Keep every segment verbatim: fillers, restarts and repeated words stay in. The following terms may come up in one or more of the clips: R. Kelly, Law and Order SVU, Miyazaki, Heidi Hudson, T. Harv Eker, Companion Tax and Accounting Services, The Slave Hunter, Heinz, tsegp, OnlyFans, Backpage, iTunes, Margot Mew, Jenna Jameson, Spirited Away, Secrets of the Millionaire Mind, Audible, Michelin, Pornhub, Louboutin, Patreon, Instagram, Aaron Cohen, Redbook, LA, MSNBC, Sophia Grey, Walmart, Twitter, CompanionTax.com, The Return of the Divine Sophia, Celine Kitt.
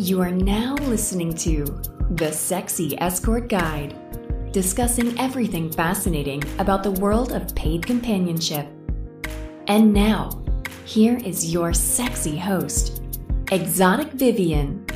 You are now listening to The Sexy Escort Guide, discussing everything fascinating about the world of paid companionship. And now, here is your sexy host, Exotic Vivian.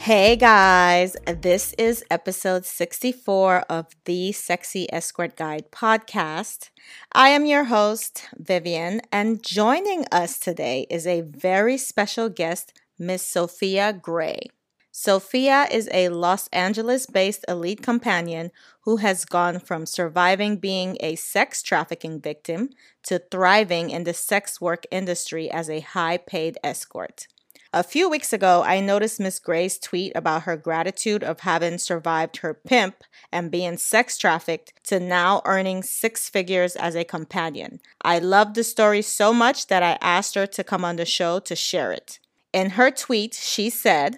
Hey guys, this is episode sixty-four of the Sexy Escort Guide podcast. I am your host, Vivian, and joining us today is a very special guest, Miss Sophia Grey. Sophia is a Los Angeles-based elite companion who has gone from surviving being a sex trafficking victim to thriving in the sex work industry as a high-paid escort. A few weeks ago, I noticed Miss Gray's tweet about her gratitude of having survived her pimp and being sex trafficked to now earning six figures as a companion. I loved the story so much that I asked her to come on the show to share it. In her tweet, she said,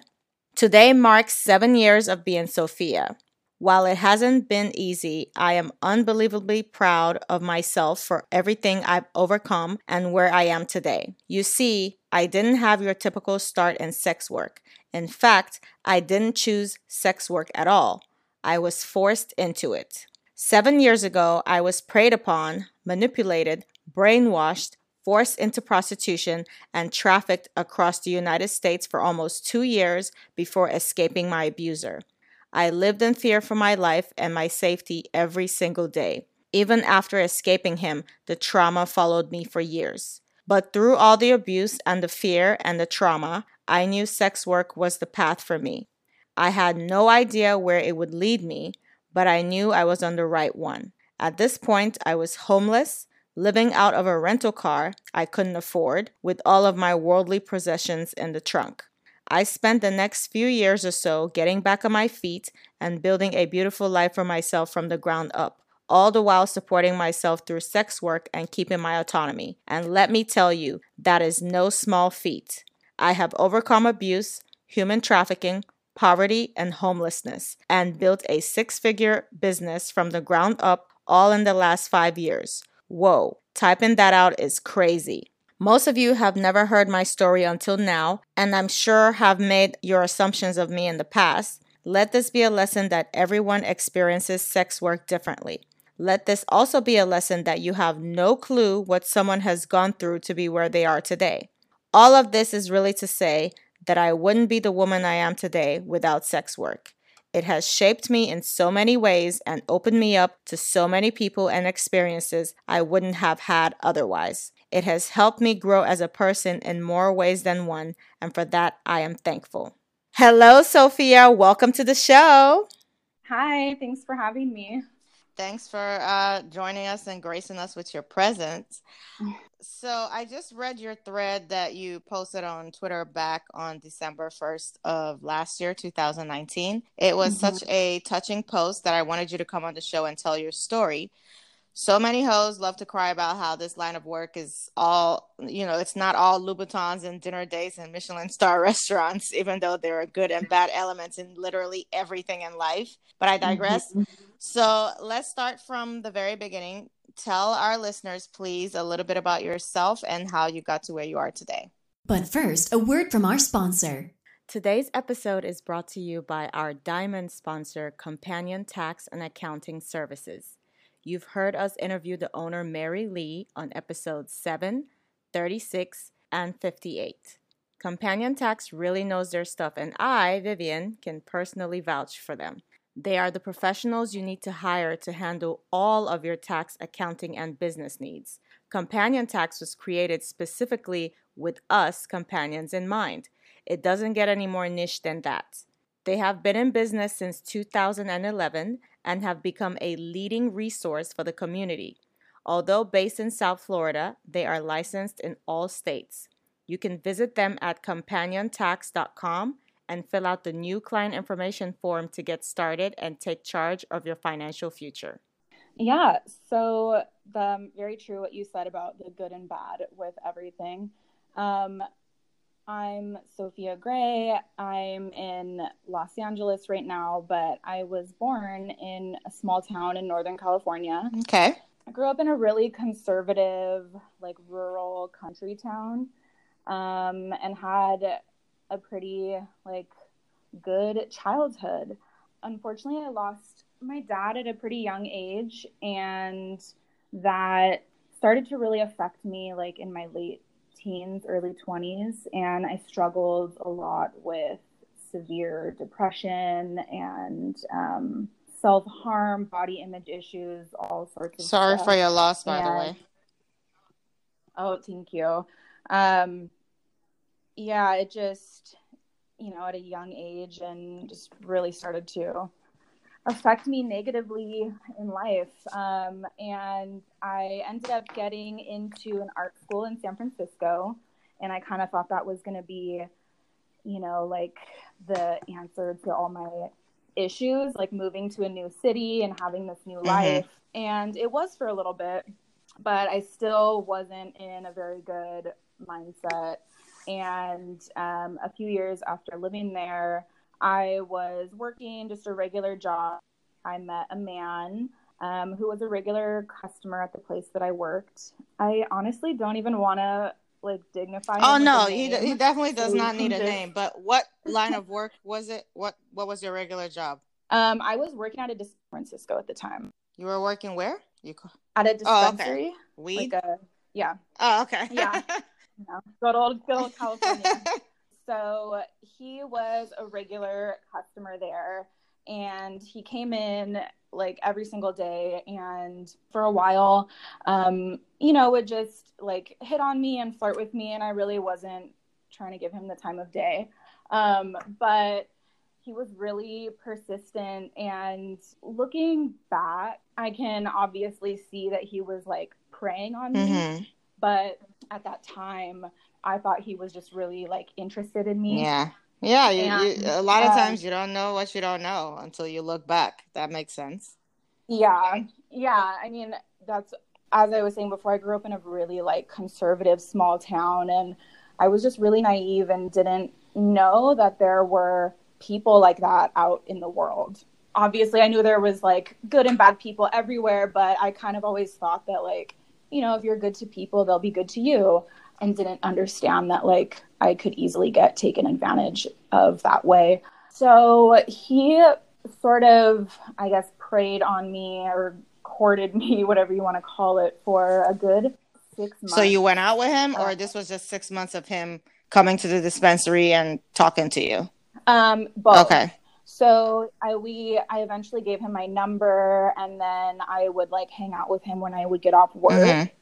"Today marks seven years of being Sophia. While it hasn't been easy, I am unbelievably proud of myself for everything I've overcome and where I am today. You see, I didn't have your typical start in sex work. In fact, I didn't choose sex work at all. I was forced into it. Seven years ago, I was preyed upon, manipulated, brainwashed, forced into prostitution, and trafficked across the United States for almost two years before escaping my abuser. I lived in fear for my life and my safety every single day. Even after escaping him, the trauma followed me for years. But through all the abuse and the fear and the trauma, I knew sex work was the path for me. I had no idea where it would lead me, but I knew I was on the right one. At this point, I was homeless, living out of a rental car I couldn't afford, with all of my worldly possessions in the trunk. I spent the next few years or so getting back on my feet and building a beautiful life for myself from the ground up, all the while supporting myself through sex work and keeping my autonomy. And let me tell you, that is no small feat. I have overcome abuse, human trafficking, poverty, and homelessness, and built a six-figure business from the ground up all in the last five years. Whoa, typing that out is crazy. Most of you have never heard my story until now, and I'm sure have made your assumptions of me in the past. Let this be a lesson that everyone experiences sex work differently. Let this also be a lesson that you have no clue what someone has gone through to be where they are today. All of this is really to say that I wouldn't be the woman I am today without sex work. It has shaped me in so many ways and opened me up to so many people and experiences I wouldn't have had otherwise. It has helped me grow as a person in more ways than one, and for that, I am thankful." Hello, Sophia. Welcome to the show. Hi. Thanks for having me. Thanks for uh, joining us and gracing us with your presence. So I just read your thread that you posted on Twitter back on December first of last year, two thousand nineteen. It was mm-hmm. such a touching post that I wanted you to come on the show and tell your story. So many hoes love to cry about how this line of work is all, you know, it's not all Louboutins and dinner dates and Michelin star restaurants, even though there are good and bad elements in literally everything in life. But I digress. Mm-hmm. So let's start from the very beginning. Tell our listeners, please, a little bit about yourself and how you got to where you are today. But first, a word from our sponsor. Today's episode is brought to you by our diamond sponsor, Companion Tax and Accounting Services. You've heard us interview the owner, Mary Lee, on episodes seven, thirty-six, and fifty-eight. Companion Tax really knows their stuff, and I, Vivian, can personally vouch for them. They are the professionals you need to hire to handle all of your tax, accounting, and business needs. Companion Tax was created specifically with us companions in mind. It doesn't get any more niche than that. They have been in business since two thousand eleven and have become a leading resource for the community. Although based in South Florida, they are licensed in all states. You can visit them at Companion Tax dot com and fill out the new client information form to get started and take charge of your financial future. Yeah, so um, very true what you said about the good and bad with everything. Um, I'm Sophia Grey. I'm in Los Angeles right now, but I was born in a small town in Northern California. Okay. I grew up in a really conservative, like rural country town, um, and had a pretty, like, good childhood. Unfortunately, I lost my dad at a pretty young age, and that started to really affect me, like, in my late teens, early twenties, and I struggled a lot with severe depression and um, self-harm, body image issues, all sorts of Sorry stuff. Sorry for your loss, by and... the way. Oh, thank you. Um, yeah, it just, you know, at a young age, and just really started to affect me negatively in life. Um, and I ended up getting into an art school in San Francisco, and I kind of thought that was going to be, you know, like the answer to all my issues, like moving to a new city and having this new mm-hmm. life. And it was for a little bit, but I still wasn't in a very good mindset. And um, a few years after living there, I was working just a regular job. I met a man um, who was a regular customer at the place that I worked. I honestly don't even want to, like, dignify him. Oh, no, he, d- he definitely does so not need just... a name. But what line of work was it? What What was your regular job? Um, I was working at a dispensary in San Francisco at the time. You were working where? You At a dispensary. Oh, okay. Weed? Like a, yeah. Oh, okay. Yeah. You know, good old, good old California. So he was a regular customer there, and he came in like every single day, and for a while, um, you know, would just like hit on me and flirt with me, and I really wasn't trying to give him the time of day. Um, but he was really persistent, and looking back, I can obviously see that he was like preying on mm-hmm. me, but at that time, I thought he was just really, like, interested in me. Yeah. Yeah. You, and, you, a lot of um, times you don't know what you don't know until you look back. That makes sense. Yeah. Yeah. I mean, that's, as I was saying before, I grew up in a really, like, conservative small town. And I was just really naive and didn't know that there were people like that out in the world. Obviously, I knew there was, like, good and bad people everywhere. But I kind of always thought that, like, you know, if you're good to people, they'll be good to you. And didn't understand that, like, I could easily get taken advantage of that way. So he sort of, I guess, preyed on me or courted me, whatever you want to call it, for a good six months. So you went out with him, or this was just six months of him coming to the dispensary and talking to you? Um, both. Okay. So I we I eventually gave him my number, and then I would, like, hang out with him when I would get off work. Mm-hmm.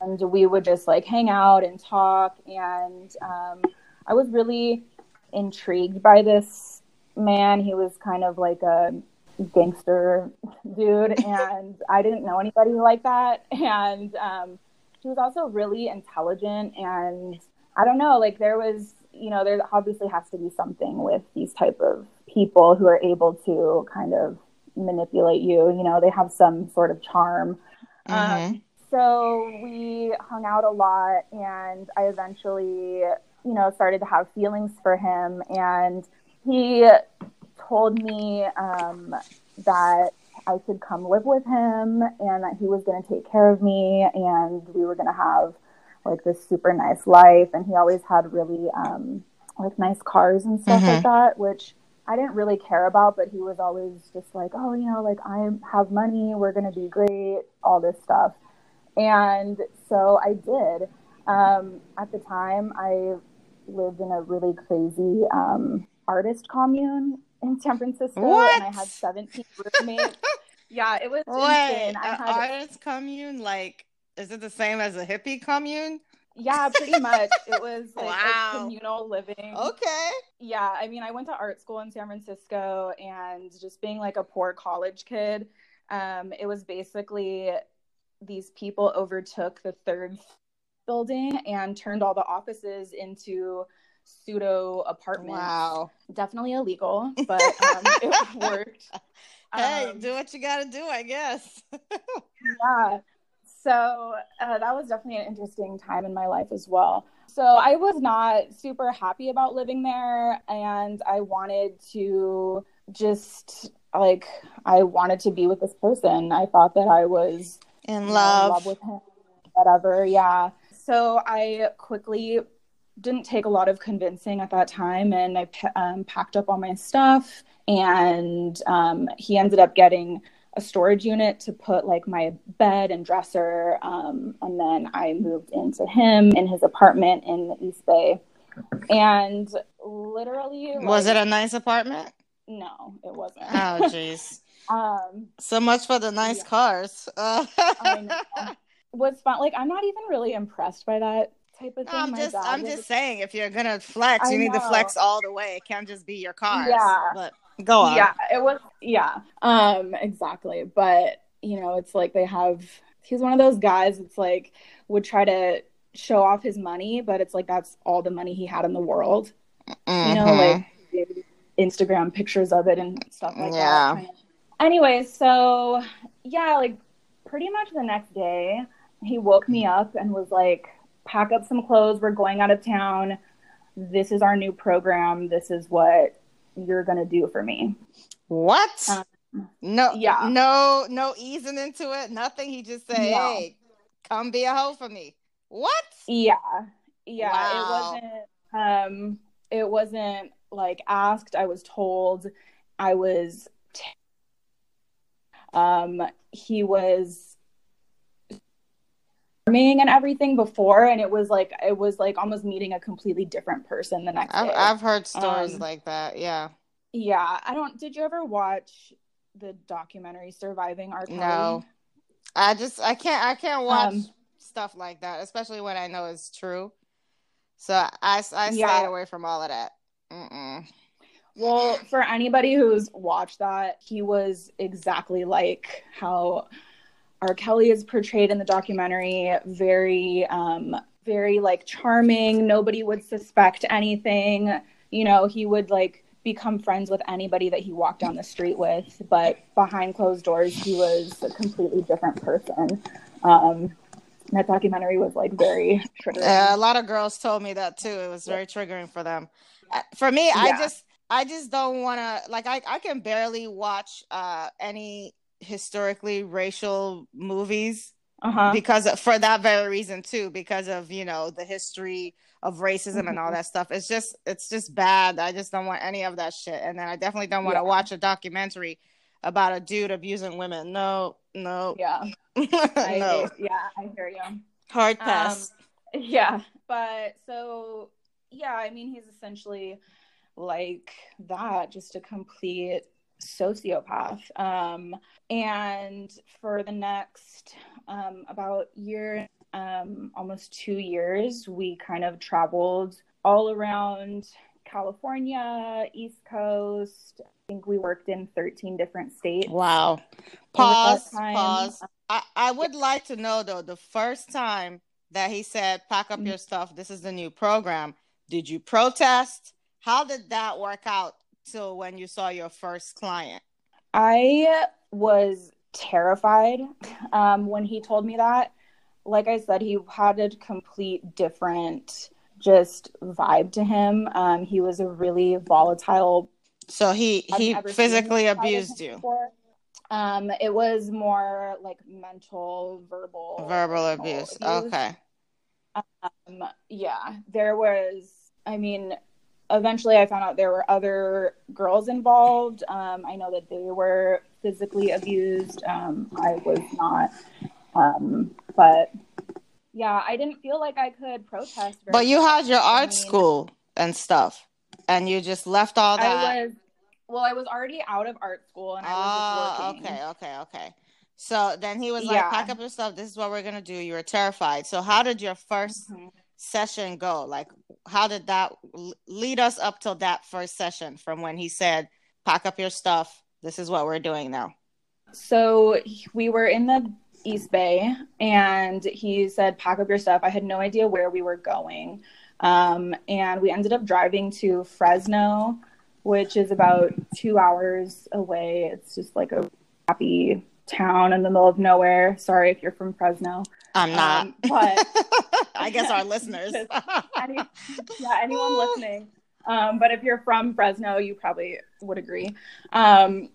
And we would just, like, hang out and talk. And um, I was really intrigued by this man. He was kind of like a gangster dude. And I didn't know anybody like that. And um, he was also really intelligent. And I don't know, like, there was, you know, there obviously has to be something with these type of people who are able to kind of manipulate you. You know, they have some sort of charm. Mm-hmm. Um, So we hung out a lot, and I eventually, you know, started to have feelings for him. And he told me um, that I could come live with him, and that he was going to take care of me, and we were going to have, like, this super nice life. And he always had really, um, like, nice cars and stuff mm-hmm. like that, which I didn't really care about, but he was always just like, oh, you know, like, I have money, we're going to be great, all this stuff. And so I did. Um, at the time, I lived in a really crazy um, artist commune in San Francisco. What? And I had seventeen roommates. Yeah, it was what? Insane. I had an artist commune? Like, is it the same as a hippie commune? Yeah, pretty much. It was like wow. a communal living. Okay. Yeah, I mean, I went to art school in San Francisco, and just being like a poor college kid, um, it was basically... these people overtook the third building and turned all the offices into pseudo apartments. Wow. Definitely illegal, but um, it worked. Hey, um, do what you gotta do, I guess. Yeah. So uh, that was definitely an interesting time in my life as well. So I was not super happy about living there, and I wanted to just, like, I wanted to be with this person. I thought that I was... In love. in love with him, whatever. Yeah. So I quickly didn't take a lot of convincing at that time, and I um, packed up all my stuff, and um, he ended up getting a storage unit to put like my bed and dresser, um, and then I moved into him in his apartment in the East Bay, and literally... Like, was it a nice apartment? No, it wasn't. Oh, jeez. um, so much for the nice yeah. cars. I know. What's fun, like, I'm not even really impressed by that type of thing. No, I'm my just, I'm just saying, if you're gonna flex, I you know. need to flex all the way. It can't just be your cars. Yeah, but go on. Yeah, it was. Yeah, um, exactly. But you know, it's like they have. He's one of those guys that's like would try to show off his money, but it's like that's all the money he had in the world. Mm-hmm. You know, like Instagram pictures of it and stuff like yeah. that. Yeah. Anyway, so yeah, like pretty much the next day, he woke me up and was like, pack up some clothes. We're going out of town. This is our new program. This is what you're going to do for me. What? Um, no, yeah. no, no easing into it. Nothing. He just said, no. Hey, come be a hoe for me. What? Yeah. Yeah. Wow. It wasn't, um, it wasn't like asked. I was told. I was, t- um, he was, and everything before, and it was like it was like almost meeting a completely different person the next I've, day. I've heard stories um, like that. Yeah, yeah. I don't. Did you ever watch the documentary "Surviving R. Kelly"? No, I just I can't I can't watch um, stuff like that, especially when I know it's true. So I I, I yeah. stayed away from all of that. Mm-mm. Well, for anybody who's watched that, he was exactly like how R. Kelly is portrayed in the documentary, very, um, very like charming. Nobody would suspect anything. You know, he would like become friends with anybody that he walked down the street with, but behind closed doors, he was a completely different person. Um, that documentary was like very triggering. Yeah, a lot of girls told me that too. It was very yeah. triggering for them. For me, yeah. I just, I just don't want to like, I, I can barely watch uh, any historically racial movies uh-huh. because of, for that very reason too, because of, you know, the history of racism mm-hmm. and all that stuff. It's just, it's just bad. I just don't want any of that shit. And then I definitely don't want to yeah. watch a documentary about a dude abusing women. No, no. Yeah. no. I, yeah. I hear you. Hard pass. Um, yeah. But so, yeah, I mean, he's essentially like that, just a complete sociopath. Um, and for the next um, about year, um, almost two years, we kind of traveled all around California, East Coast. I think we worked in thirteen different states. Wow. Pause, pause. I, I would like to know, though, the first time that he said, pack up mm-hmm. your stuff, this is the new program, did you protest? How did that work out? So when you saw your first client? I was terrified um, when he told me that. Like I said, he had a complete different just vibe to him. Um, he was a really volatile. So he, he physically abused you? Um, it was more like mental, verbal. Verbal abuse. Abuse. Okay. Um, yeah, there was, I mean... Eventually, I found out there were other girls involved. Um, I know that they were physically abused. Um, I was not. Um, but, yeah, I didn't feel like I could protest. But you had your art I mean, school and stuff, and you just left all that. I was, well, I was already out of art school, and I was oh, just working. Okay, okay, okay. So then he was like, yeah. pack up your stuff. This is what we're going to do. You were terrified. So how did your first... Mm-hmm. session go? Like, how did that lead us up till that first session from when he said, pack up your stuff, this is what we're doing now? So we were in the East Bay and he said, pack up your stuff. I had no idea where we were going. Um, and we ended up driving to Fresno, which is about two hours away. It's just like a happy town in the middle of nowhere. Sorry if you're from Fresno. I'm not. Um, but I guess our listeners. Any, yeah, anyone listening. Um, but if you're from Fresno, you probably would agree. Um,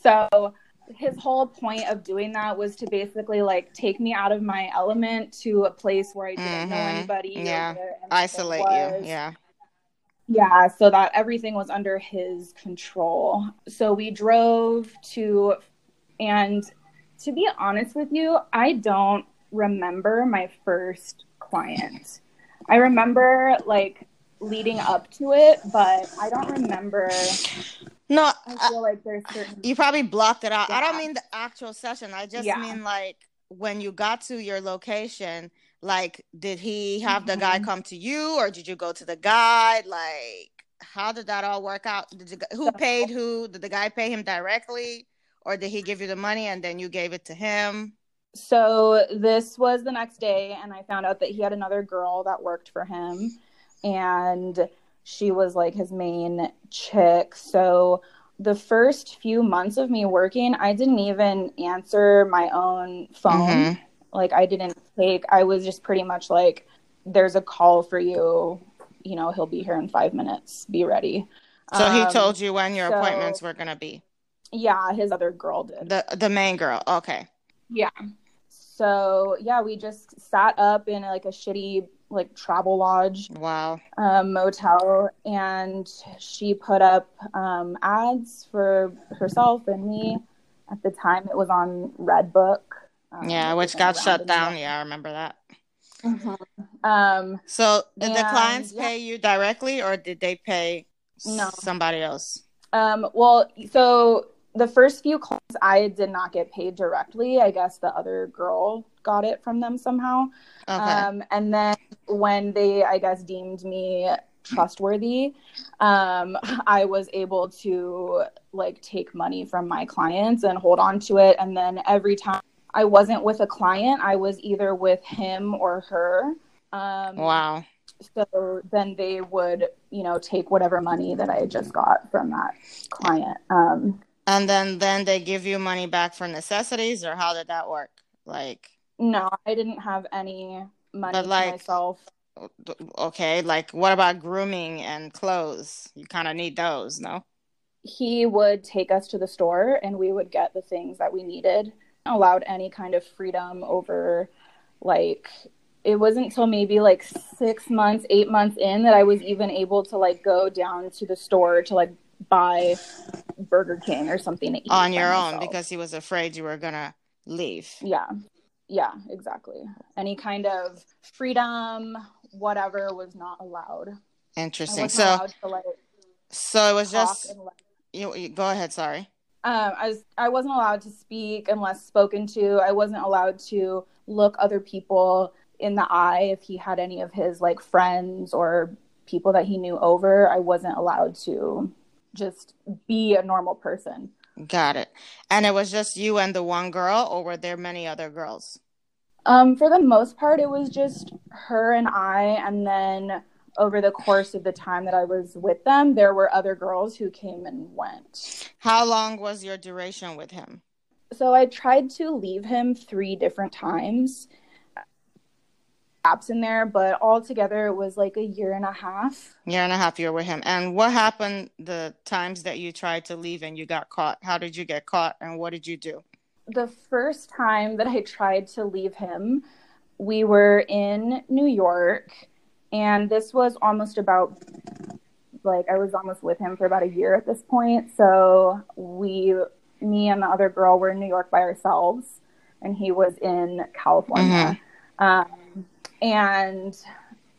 so his whole point of doing that was to basically like take me out of my element to a place where I didn't mm-hmm. know anybody. Yeah. Isolate you. Yeah. Yeah. So that everything was under his control. So we drove to, and to be honest with you, I don't remember my first client. I remember like leading up to it, but I don't remember. No, I feel like there's certain. You probably blocked it out. Yeah. I don't mean the actual session. I just yeah. mean like when you got to your location, like did he have mm-hmm. the guy come to you or did you go to the guy? Like how did that all work out? Did the, who paid who? Did the guy pay him directly or did he give you the money and then you gave it to him? So this was the next day and I found out that he had another girl that worked for him and she was like his main chick. So the first few months of me working, I didn't even answer my own phone. Mm-hmm. Like I didn't take, I was just pretty much like, there's a call for you. You know, he'll be here in five minutes. Be ready. So um, he told you when your so, appointments were going to be. Yeah. His other girl did. The the main girl. Okay. Yeah. So yeah, we just sat up in like a shitty like travel lodge wow um motel and she put up um ads for herself and me. At the time it was on Redbook, um, yeah which got shut down. yeah I remember that. mm-hmm. um so did and, the clients yeah. pay you directly or did they pay no. somebody else? Um well, so the first few clients I did not get paid directly. I guess the other girl got it from them somehow. Okay. Um, and then when they, I guess, deemed me trustworthy, um, I was able to like take money from my clients and hold on to it. And then every time I wasn't with a client, I was either with him or her. Um, wow. So then they would, you know, take whatever money that I had just got from that client. Um, And then, then they give you money back for necessities, or how did that work? Like, no, I didn't have any money but like, for myself. Okay, like what about grooming and clothes? You kind of need those, no? He would take us to the store, and we would get the things that we needed. Allowed any kind of freedom over, like, it wasn't until maybe like six months, eight months in that I was even able to like go down to the store to like buy Burger King or something to eat on your own myself. Because he was afraid you were gonna leave. Yeah, yeah, exactly. Any kind of freedom, whatever, was not allowed. Interesting. So, allowed to, like, so it was just and, like, you, you. Go ahead. Sorry. Um, I was. I wasn't allowed to speak unless spoken to. I wasn't allowed to look other people in the eye if he had any of his like friends or people that he knew over. I wasn't allowed to just be a normal person. Got it. And it was just you and the one girl, or were there many other girls? Um, for the most part, it was just her and I. And then over the course of the time that I was with them, there were other girls who came and went. How long was your duration with him? So I tried to leave him three different times. Gaps in there, but altogether it was like a year and a half. Year and a half you're with him. And what happened the times that you tried to leave and you got caught? How did you get caught and what did you do? The first time that I tried to leave him, we were in New York, and this was almost about like I was almost with him for about a year at this point. So we, me and the other girl, were in New York by ourselves, and he was in California. Mm-hmm. Um, And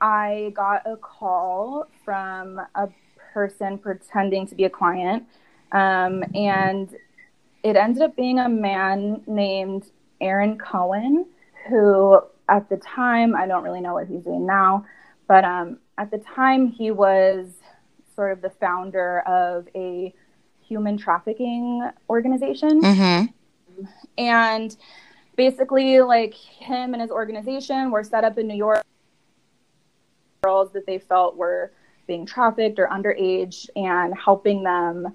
I got a call from a person pretending to be a client. Um, and it ended up being a man named Aaron Cohen, who at the time, I don't really know what he's doing now, but um, at the time he was sort of the founder of a human trafficking organization. Mm-hmm. And basically, like, him and his organization were set up in New York, girls that they felt were being trafficked or underage, and helping them,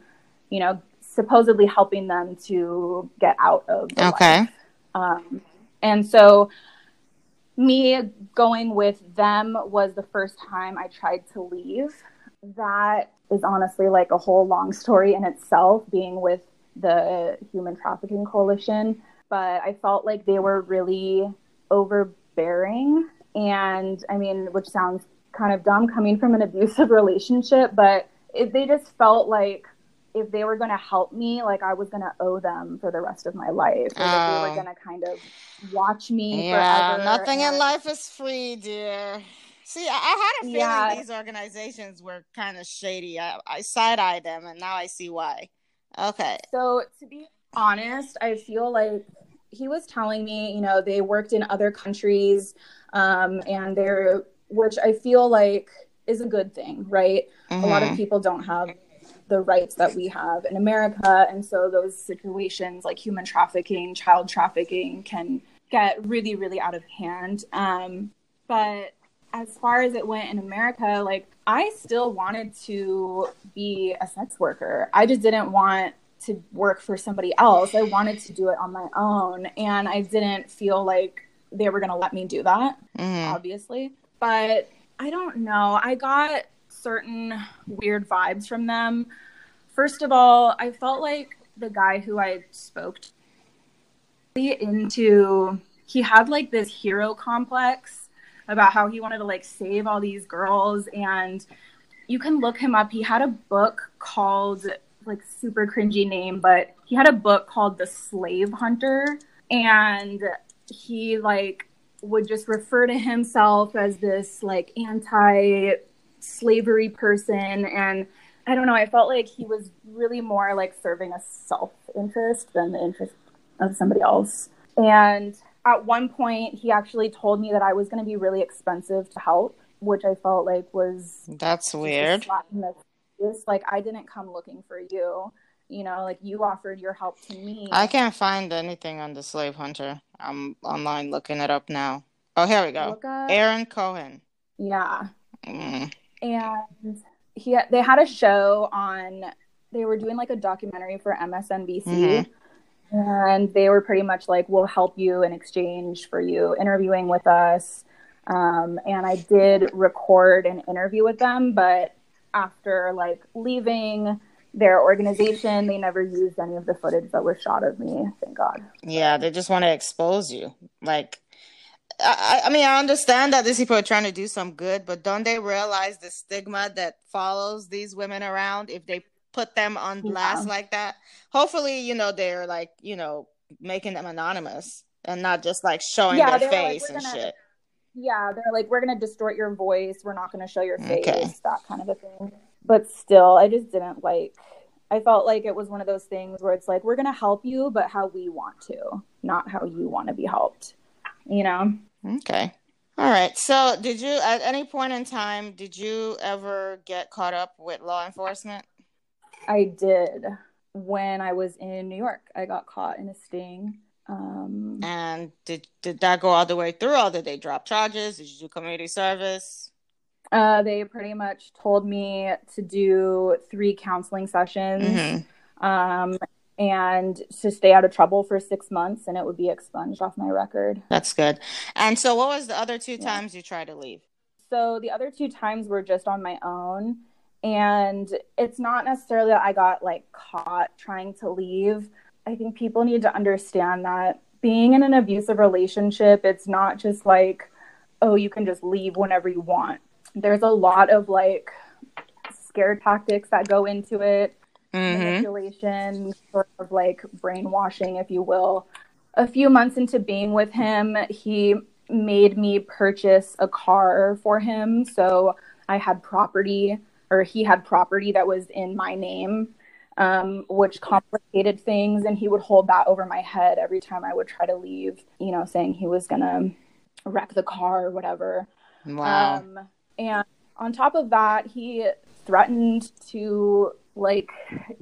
you know, supposedly helping them to get out of their okay. life. Um, and so me going with them was the first time I tried to leave. That is honestly, like, a whole long story in itself, being with the Human Trafficking Coalition, but I felt like they were really overbearing. And I mean, which sounds kind of dumb coming from an abusive relationship, but it, they just felt like if they were going to help me, like I was going to owe them for the rest of my life. Like oh. They were going to kind of watch me yeah, forever. Nothing in life is free, dear. See, I, I had a feeling yeah. these organizations were kind of shady. I, I side-eyed them, and now I see why. Okay. So to be honest, I feel like he was telling me, you know, they worked in other countries, um, and they're, which I feel like is a good thing, right? Mm-hmm. A lot of people don't have the rights that we have in America. And so those situations like human trafficking, child trafficking can get really, really out of hand. Um, but as far as it went in America, like I still wanted to be a sex worker. I just didn't want to work for somebody else. I wanted to do it on my own. And I didn't feel like they were going to let me do that, mm-hmm. obviously. But I don't know. I got certain weird vibes from them. First of all, I felt like the guy who I spoke to into, he had like this hero complex about how he wanted to like save all these girls. And you can look him up. He had a book called, like super cringy name, but he had a book called The Slave Hunter. And he like would just refer to himself as this like anti slavery person, and I don't know, I felt like he was really more like serving a self-interest than the interest of somebody else. And at one point he actually told me that I was going to be really expensive to help, which I felt like was that's weird. Like, I didn't come looking for you, you know, like you offered your help to me. I can't find anything on The Slave Hunter. I'm online looking it up now. Oh, here we go. Aaron Cohen. Yeah. Mm. And he, they had a show on, they were doing like a documentary for M S N B C, mm-hmm. and they were pretty much like, we'll help you in exchange for you interviewing with us. Um, and I did record an interview with them, but after like leaving their organization, they never used any of the footage that was shot of me. Thank God. Yeah. They just want to expose you. Like, I, I mean, I understand that these people are trying to do some good, but don't they realize the stigma that follows these women around if they put them on blast yeah. like that? Hopefully, you know, they're like, you know, making them anonymous and not just like showing yeah, their face like, and gonna, shit. Yeah, they're like, we're going to distort your voice. We're not going to show your face, okay. that kind of a thing. But still, I just didn't like, I felt like it was one of those things where it's like, we're going to help you, but how we want to, not how you want to be helped. You know? Okay. All right. So did you, at any point in time, did you ever get caught up with law enforcement? I did. When I was in New York, I got caught in a sting. Um, and did, did that go all the way through? Or did they drop charges? Did you do community service? Uh, they pretty much told me to do three counseling sessions, mm-hmm. um, and to stay out of trouble for six months and it would be expunged off my record. That's good. And so what was the other two yeah. times you tried to leave? So the other two times were just on my own. And it's not necessarily that I got like caught trying to leave. I think people need to understand that being in an abusive relationship, it's not just like, oh, you can just leave whenever you want. There's a lot of like scare tactics that go into it. Mm-hmm. Manipulation, sort of like brainwashing, if you will. A few months into being with him, he made me purchase a car for him. So I had property, or he had property that was in my name, um, which complicated things. And he would hold that over my head every time I would try to leave, you know, saying he was going to wreck the car or whatever. Wow. Um, and on top of that, he threatened to... Like,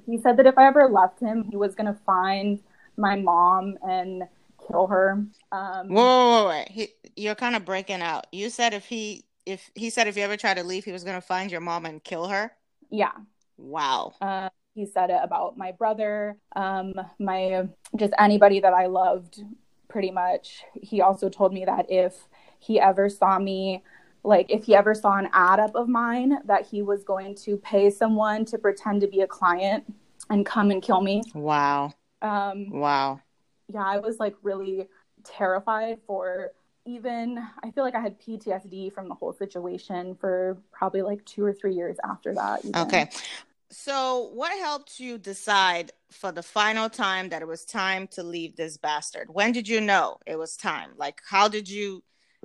he said that if I ever left him, he was going to find my mom and kill her. Um, whoa, whoa, whoa, wait. He, you're kind of breaking out. You said if he, if he said if you ever tried to leave, he was going to find your mom and kill her? Yeah. Wow. Uh, he said it about my brother, um, my, just anybody that I loved, pretty much. He also told me that if he ever saw me, like if he ever saw an ad up of mine, that he was going to pay someone to pretend to be a client and come and kill me. Wow. Um, wow. Yeah, I was like really terrified for even, I feel like I had P T S D from the whole situation for probably like two or three years after that. Even. Okay. So what helped you decide for the final time that it was time to leave this bastard? When did you know it was time? Like, how did you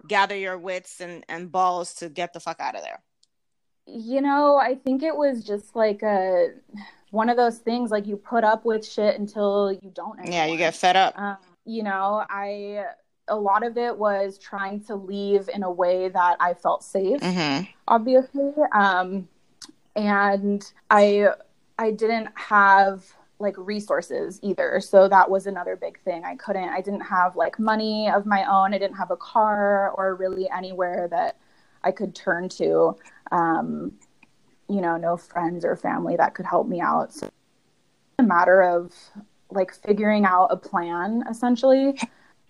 gather your wits and, and balls to get the fuck out of there? You know, I think it was just like a, one of those things, like you put up with shit until you don't anymore. Yeah, you get fed up. Um, you know, I... a lot of it was trying to leave in a way that I felt safe, mm-hmm. obviously. Um, and I, I didn't have like resources either. So that was another big thing. I couldn't, I didn't have like money of my own. I didn't have a car or really anywhere that I could turn to, um, you know, no friends or family that could help me out. So it's a matter of like figuring out a plan, essentially.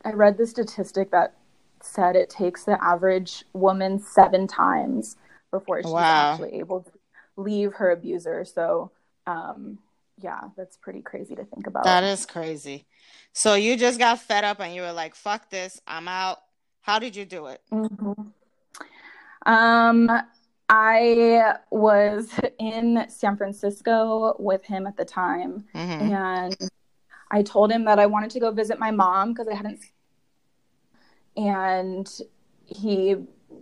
I read the statistic that said it takes the average woman seven times before she's wow. actually able to leave her abuser. So, um, yeah, that's pretty crazy to think about. That is crazy. So you just got fed up and you were like, fuck this, I'm out. How did you do it? Mm-hmm. Um, I was in San Francisco with him at the time. Mm-hmm. And I told him that I wanted to go visit my mom because I hadn't seen her. And he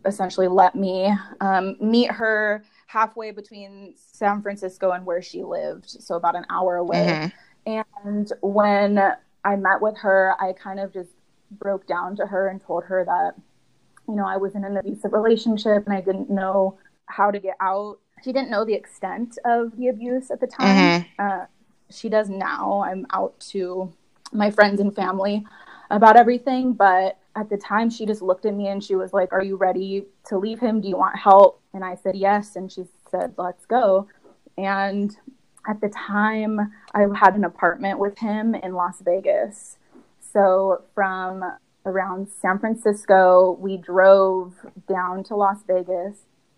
essentially let me um, meet her halfway between San Francisco and where she lived, so about an hour away. Mm-hmm. And when I met with her, I kind of just broke down to her and told her that, you know, I was in an abusive relationship and I didn't know how to get out. She didn't know the extent of the abuse at the time. Mm-hmm. Uh, she does now. I'm out to my friends and family about everything. But at the time, she just looked at me and she was like, are you ready to leave him? Do you want help? And I said, yes. And she said, let's go. And at the time, I had an apartment with him in Las Vegas. So from around San Francisco, we drove down to Las Vegas.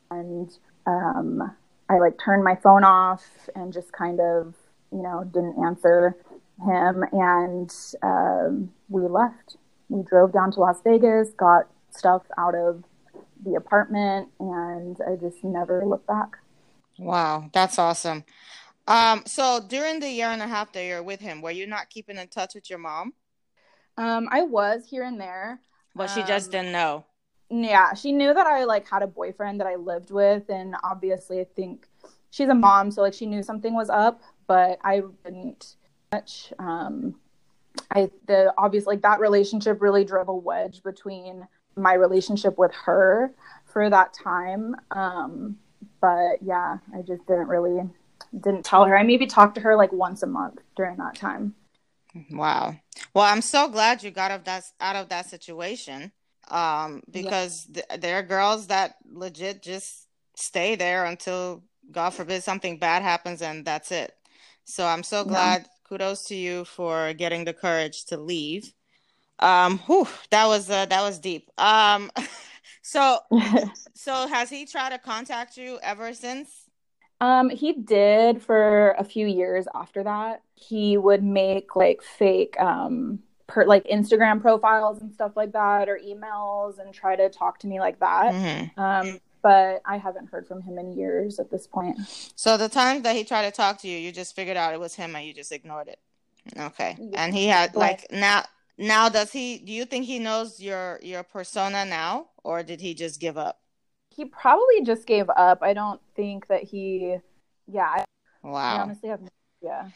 And um, I like turned my phone off and just kind of, you know, didn't answer him. And um, we left. We drove down to Las Vegas, got stuff out of the apartment, and I just never looked back. Wow, that's awesome. Um, so during the year and a half that you're with him, were you not keeping in touch with your mom? Um, I was here and there. But um, she just didn't know. Yeah, she knew that I like had a boyfriend that I lived with, and obviously I think she's a mom, so like she knew something was up. But I didn't much. Um, I the obvious like that relationship really drove a wedge between my relationship with her for that time. Um, but yeah, I just didn't really didn't tell her. I maybe talked to her like once a month during that time. Wow. Well, I'm so glad you got out of that out of that situation um, because yeah. th- there are girls that legit just stay there until God forbid something bad happens and that's it. So I'm so glad. Yeah. Kudos to you for getting the courage to leave. Um, whew, that was uh, that was deep. Um, so so has he tried to contact you ever since? Um, he did for a few years after that. He would make like fake um, per, like Instagram profiles and stuff like that, or emails, and try to talk to me like that. Mm-hmm. Um, But I haven't heard from him in years at this point. So the times that he tried to talk to you, you just figured out it was him and you just ignored it. Okay. Yeah. And he had but, like now, now does he, do you think he knows your, your persona now, or did he just give up? He probably just gave up. I don't think that he, yeah. Wow. I honestly have no idea.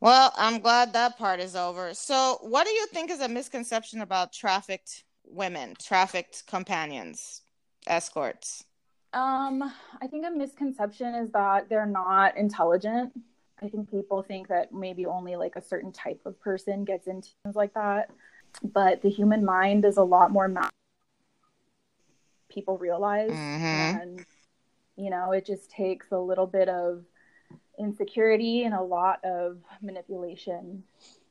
Well, I'm glad that part is over. So what do you think is a misconception about trafficked women, trafficked companions, escorts? Um, I think a misconception is that they're not intelligent. I think people think that maybe only like a certain type of person gets into things like that. But the human mind is a lot more massive than people realize. Mm-hmm. And, you know, it just takes a little bit of insecurity and a lot of manipulation.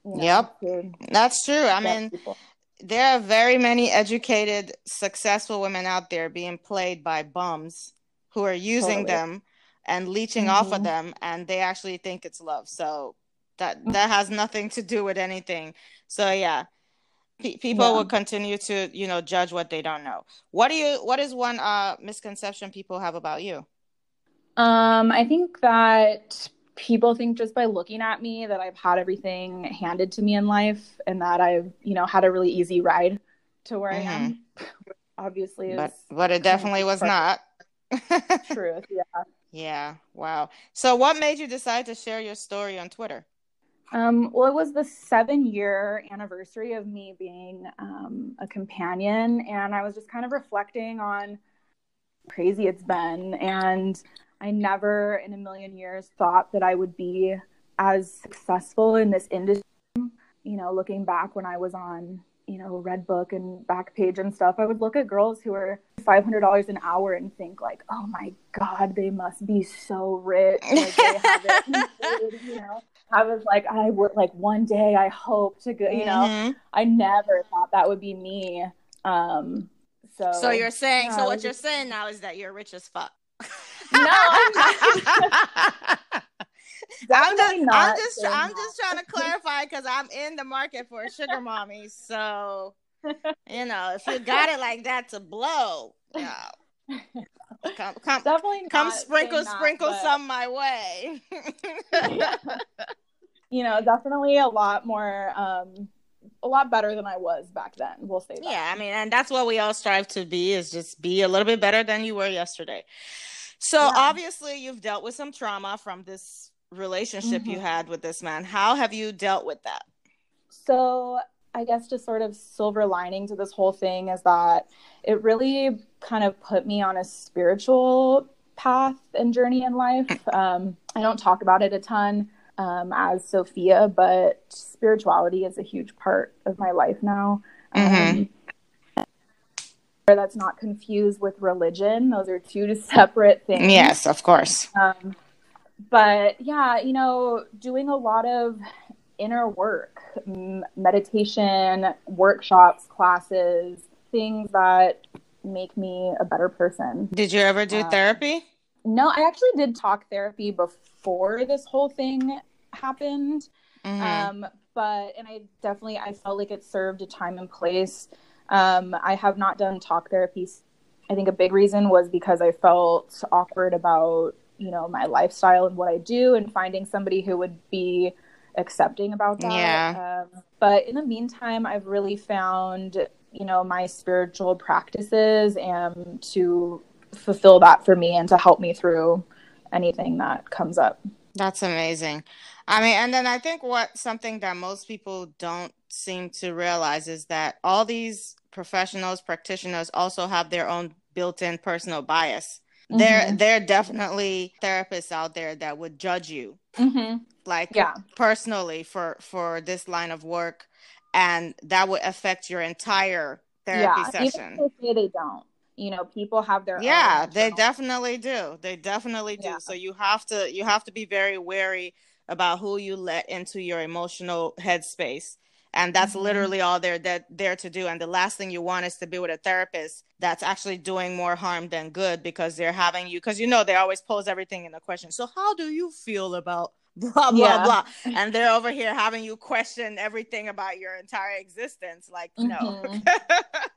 You know, yep. To That's true. I mean, people. There are very many educated, successful women out there being played by bums who are using totally. them and leeching mm-hmm. off of them, and they actually think it's love. So that that has nothing to do with anything. So yeah, P- people yeah. will continue to, you know, judge what they don't know. What do you? What is one uh, misconception people have about you? Um, I think that people think just by looking at me that I've had everything handed to me in life, and that I've, you know, had a really easy ride to where mm-hmm. I am. Obviously, but, but it definitely was not. Truth, yeah. Yeah, wow. So what made you decide to share your story on Twitter? Um, well, it was the seven-year anniversary of me being um, a companion, and I was just kind of reflecting on how crazy it's been, and I never in a million years thought that I would be as successful in this industry. You know, looking back when I was on, you know, Redbook and Backpage and stuff, I would look at girls who were five hundred dollars an hour and think like, oh my God, they must be so rich. Like they have it. You know, I was like, I would like one day I hope to go, you know, mm-hmm. I never thought that would be me. Um, so, so you're saying, yeah, so what you're just... saying now is that you're rich as fuck. No, I'm not. I'm just, not I'm just, I'm just trying to clarify because I'm in the market for a sugar mommy. So, you know, if you got it like that to blow, you know, come, come, definitely come sprinkle, not, sprinkle but... some my way. You know, definitely a lot more, um, a lot better than I was back then. We'll say that. Yeah, I mean, and that's what we all strive to be, is just be a little bit better than you were yesterday. So yeah. Obviously you've dealt with some trauma from this relationship mm-hmm. you had with this man. How have you dealt with that? So I guess just sort of silver lining to this whole thing is that it really kind of put me on a spiritual path and journey in life. Um, I don't talk about it a ton um, as Sophia, but spirituality is a huge part of my life now. Mm-hmm. Um, that's not confused with religion. Those are two separate things. Yes, of course. Um, but yeah, you know, doing a lot of inner work, meditation, workshops, classes, things that make me a better person. Did you ever do um, therapy? No, I actually did talk therapy before this whole thing happened. Mm-hmm. Um, but, and I definitely, I felt like it served a time and place. Um, I have not done talk therapy. I think a big reason was because I felt awkward about, you know, my lifestyle and what I do and finding somebody who would be accepting about that. Yeah. Um, but in the meantime, I've really found, you know, my spiritual practices and to fulfill that for me and to help me through anything that comes up. That's amazing. I mean, and then I think what something that most people don't seem to realize is that all these professionals, practitioners also have their own built-in personal bias. Mm-hmm. There, there are definitely therapists out there that would judge you, mm-hmm. like yeah. personally for, for this line of work, and that would affect your entire therapy yeah. session. Even if they say they don't. You know, people have their yeah, own. Yeah, they definitely do. They definitely do. Yeah. So you have to you have to be very wary about who you let into your emotional headspace. And that's mm-hmm. literally all they're, they're there to do. And the last thing you want is to be with a therapist that's actually doing more harm than good, because they're having you, because, you know, they always pose everything in a question. So how do you feel about blah, blah, yeah. blah? And they're over here having you question everything about your entire existence. Like, mm-hmm. no.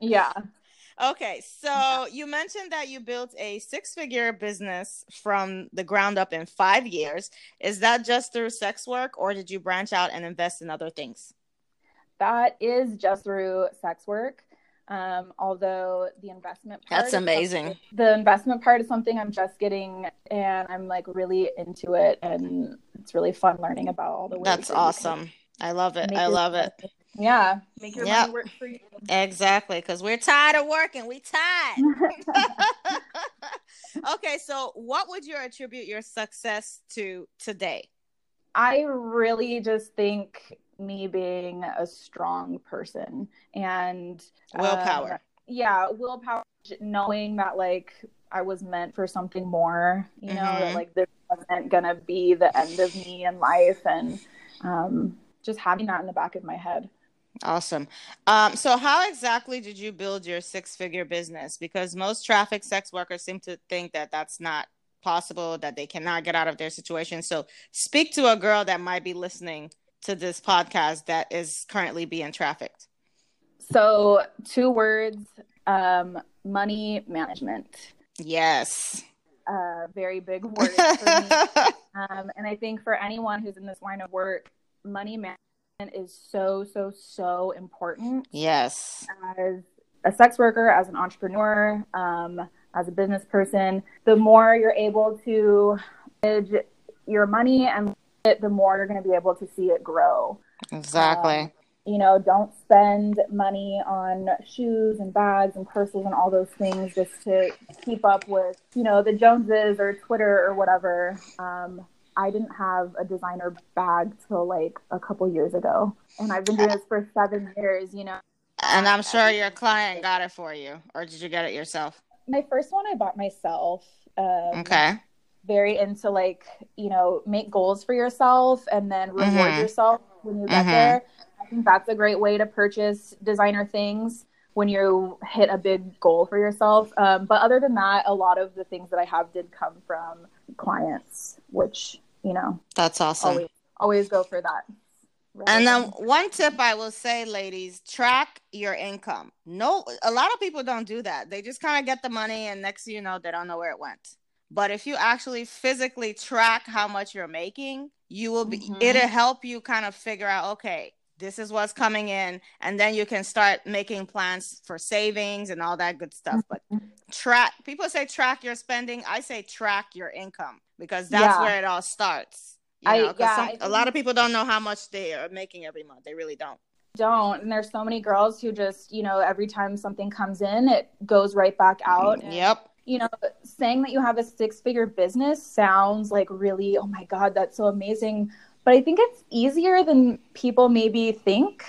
yeah. Okay. So yeah. you mentioned that you built a six-figure business from the ground up in five years. Is that just through sex work, or did you branch out and invest in other things? That is just through sex work. Um, although the investment part. That's amazing. The investment part is something I'm just getting, and I'm like really into it, and it's really fun learning about all the ways. That's that awesome. I love it. I love it. Money. Yeah. Make your yep. money work for you. Exactly. Because we're tired of working. We tired. Okay. So what would you attribute your success to today? I really just think me being a strong person and willpower. Um, yeah. Willpower, knowing that like I was meant for something more, you mm-hmm. know, that like this wasn't going to be the end of me in life. And um, just having that in the back of my head. Awesome. Um, so how exactly did you build your six figure business? Because most traffic sex workers seem to think that that's not possible, that they cannot get out of their situation. So speak to a girl that might be listening to this podcast that is currently being trafficked. So two words, um, money management. Yes. Uh, very big word for me. Um, and I think for anyone who's in this line of work, money management is so, so, so important. Yes. As a sex worker, as an entrepreneur, um, as a business person, the more you're able to manage your money and it, the more you're going to be able to see it grow. Exactly. Um, you know, don't spend money on shoes and bags and purses and all those things just to keep up with, you know, the Joneses or Twitter or whatever. Um, I didn't have a designer bag till like a couple years ago. And I've been doing this for seven years, you know. And I'm sure your client got it for you, or did you get it yourself? My first one I bought myself. Um, okay. Very into like, you know, make goals for yourself and then reward mm-hmm. yourself when you get mm-hmm. there. I think that's a great way to purchase designer things when you hit a big goal for yourself. Um, but other than that, a lot of the things that I have did come from clients, which, you know, that's awesome. Always, always go for that. Right. And then one tip I will say, ladies, track your income. No, a lot of people don't do that. They just kind of get the money and next thing you know, they don't know where it went. But if you actually physically track how much you're making, you will be, mm-hmm. it'll help you kind of figure out, okay, this is what's coming in. And then you can start making plans for savings and all that good stuff. But track, people say track your spending. I say track your income because that's yeah. where it all starts. You know, I, yeah, some, I a lot of people don't know how much they are making every month. They really don't. Don't. And there's so many girls who just, you know, every time something comes in, it goes right back out. And, yep. You know, saying that you have a six-figure business sounds like really, oh my God, that's so amazing. But I think it's easier than people maybe think.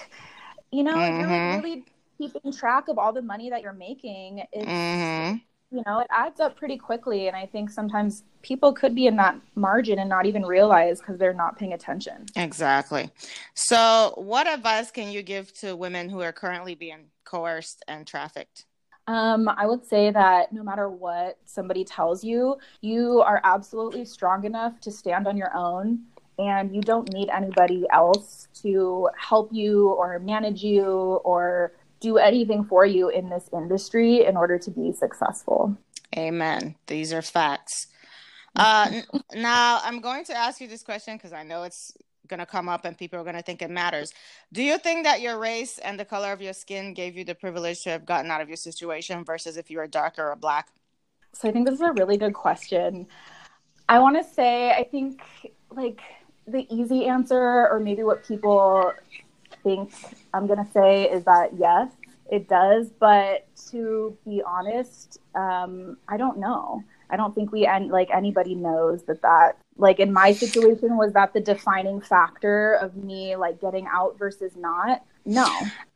You know, mm-hmm. if you're like really keeping track of all the money that you're making, it's, mm-hmm. you know, it adds up pretty quickly. And I think sometimes people could be in that margin and not even realize because they're not paying attention. Exactly. So what advice can you give to women who are currently being coerced and trafficked? Um, I would say that no matter what somebody tells you, you are absolutely strong enough to stand on your own. And you don't need anybody else to help you or manage you or do anything for you in this industry in order to be successful. Amen. These are facts. Uh, n- now, I'm going to ask you this question because I know it's going to come up and people are going to think it matters. Do you think that your race and the color of your skin gave you the privilege to have gotten out of your situation versus if you were darker or black? So I think this is a really good question. I want to say I think like the easy answer or maybe what people think I'm going to say is that yes, it does. But to be honest, um, I don't know. I don't think we and like anybody knows that that like in my situation, was that the defining factor of me like getting out versus not? No.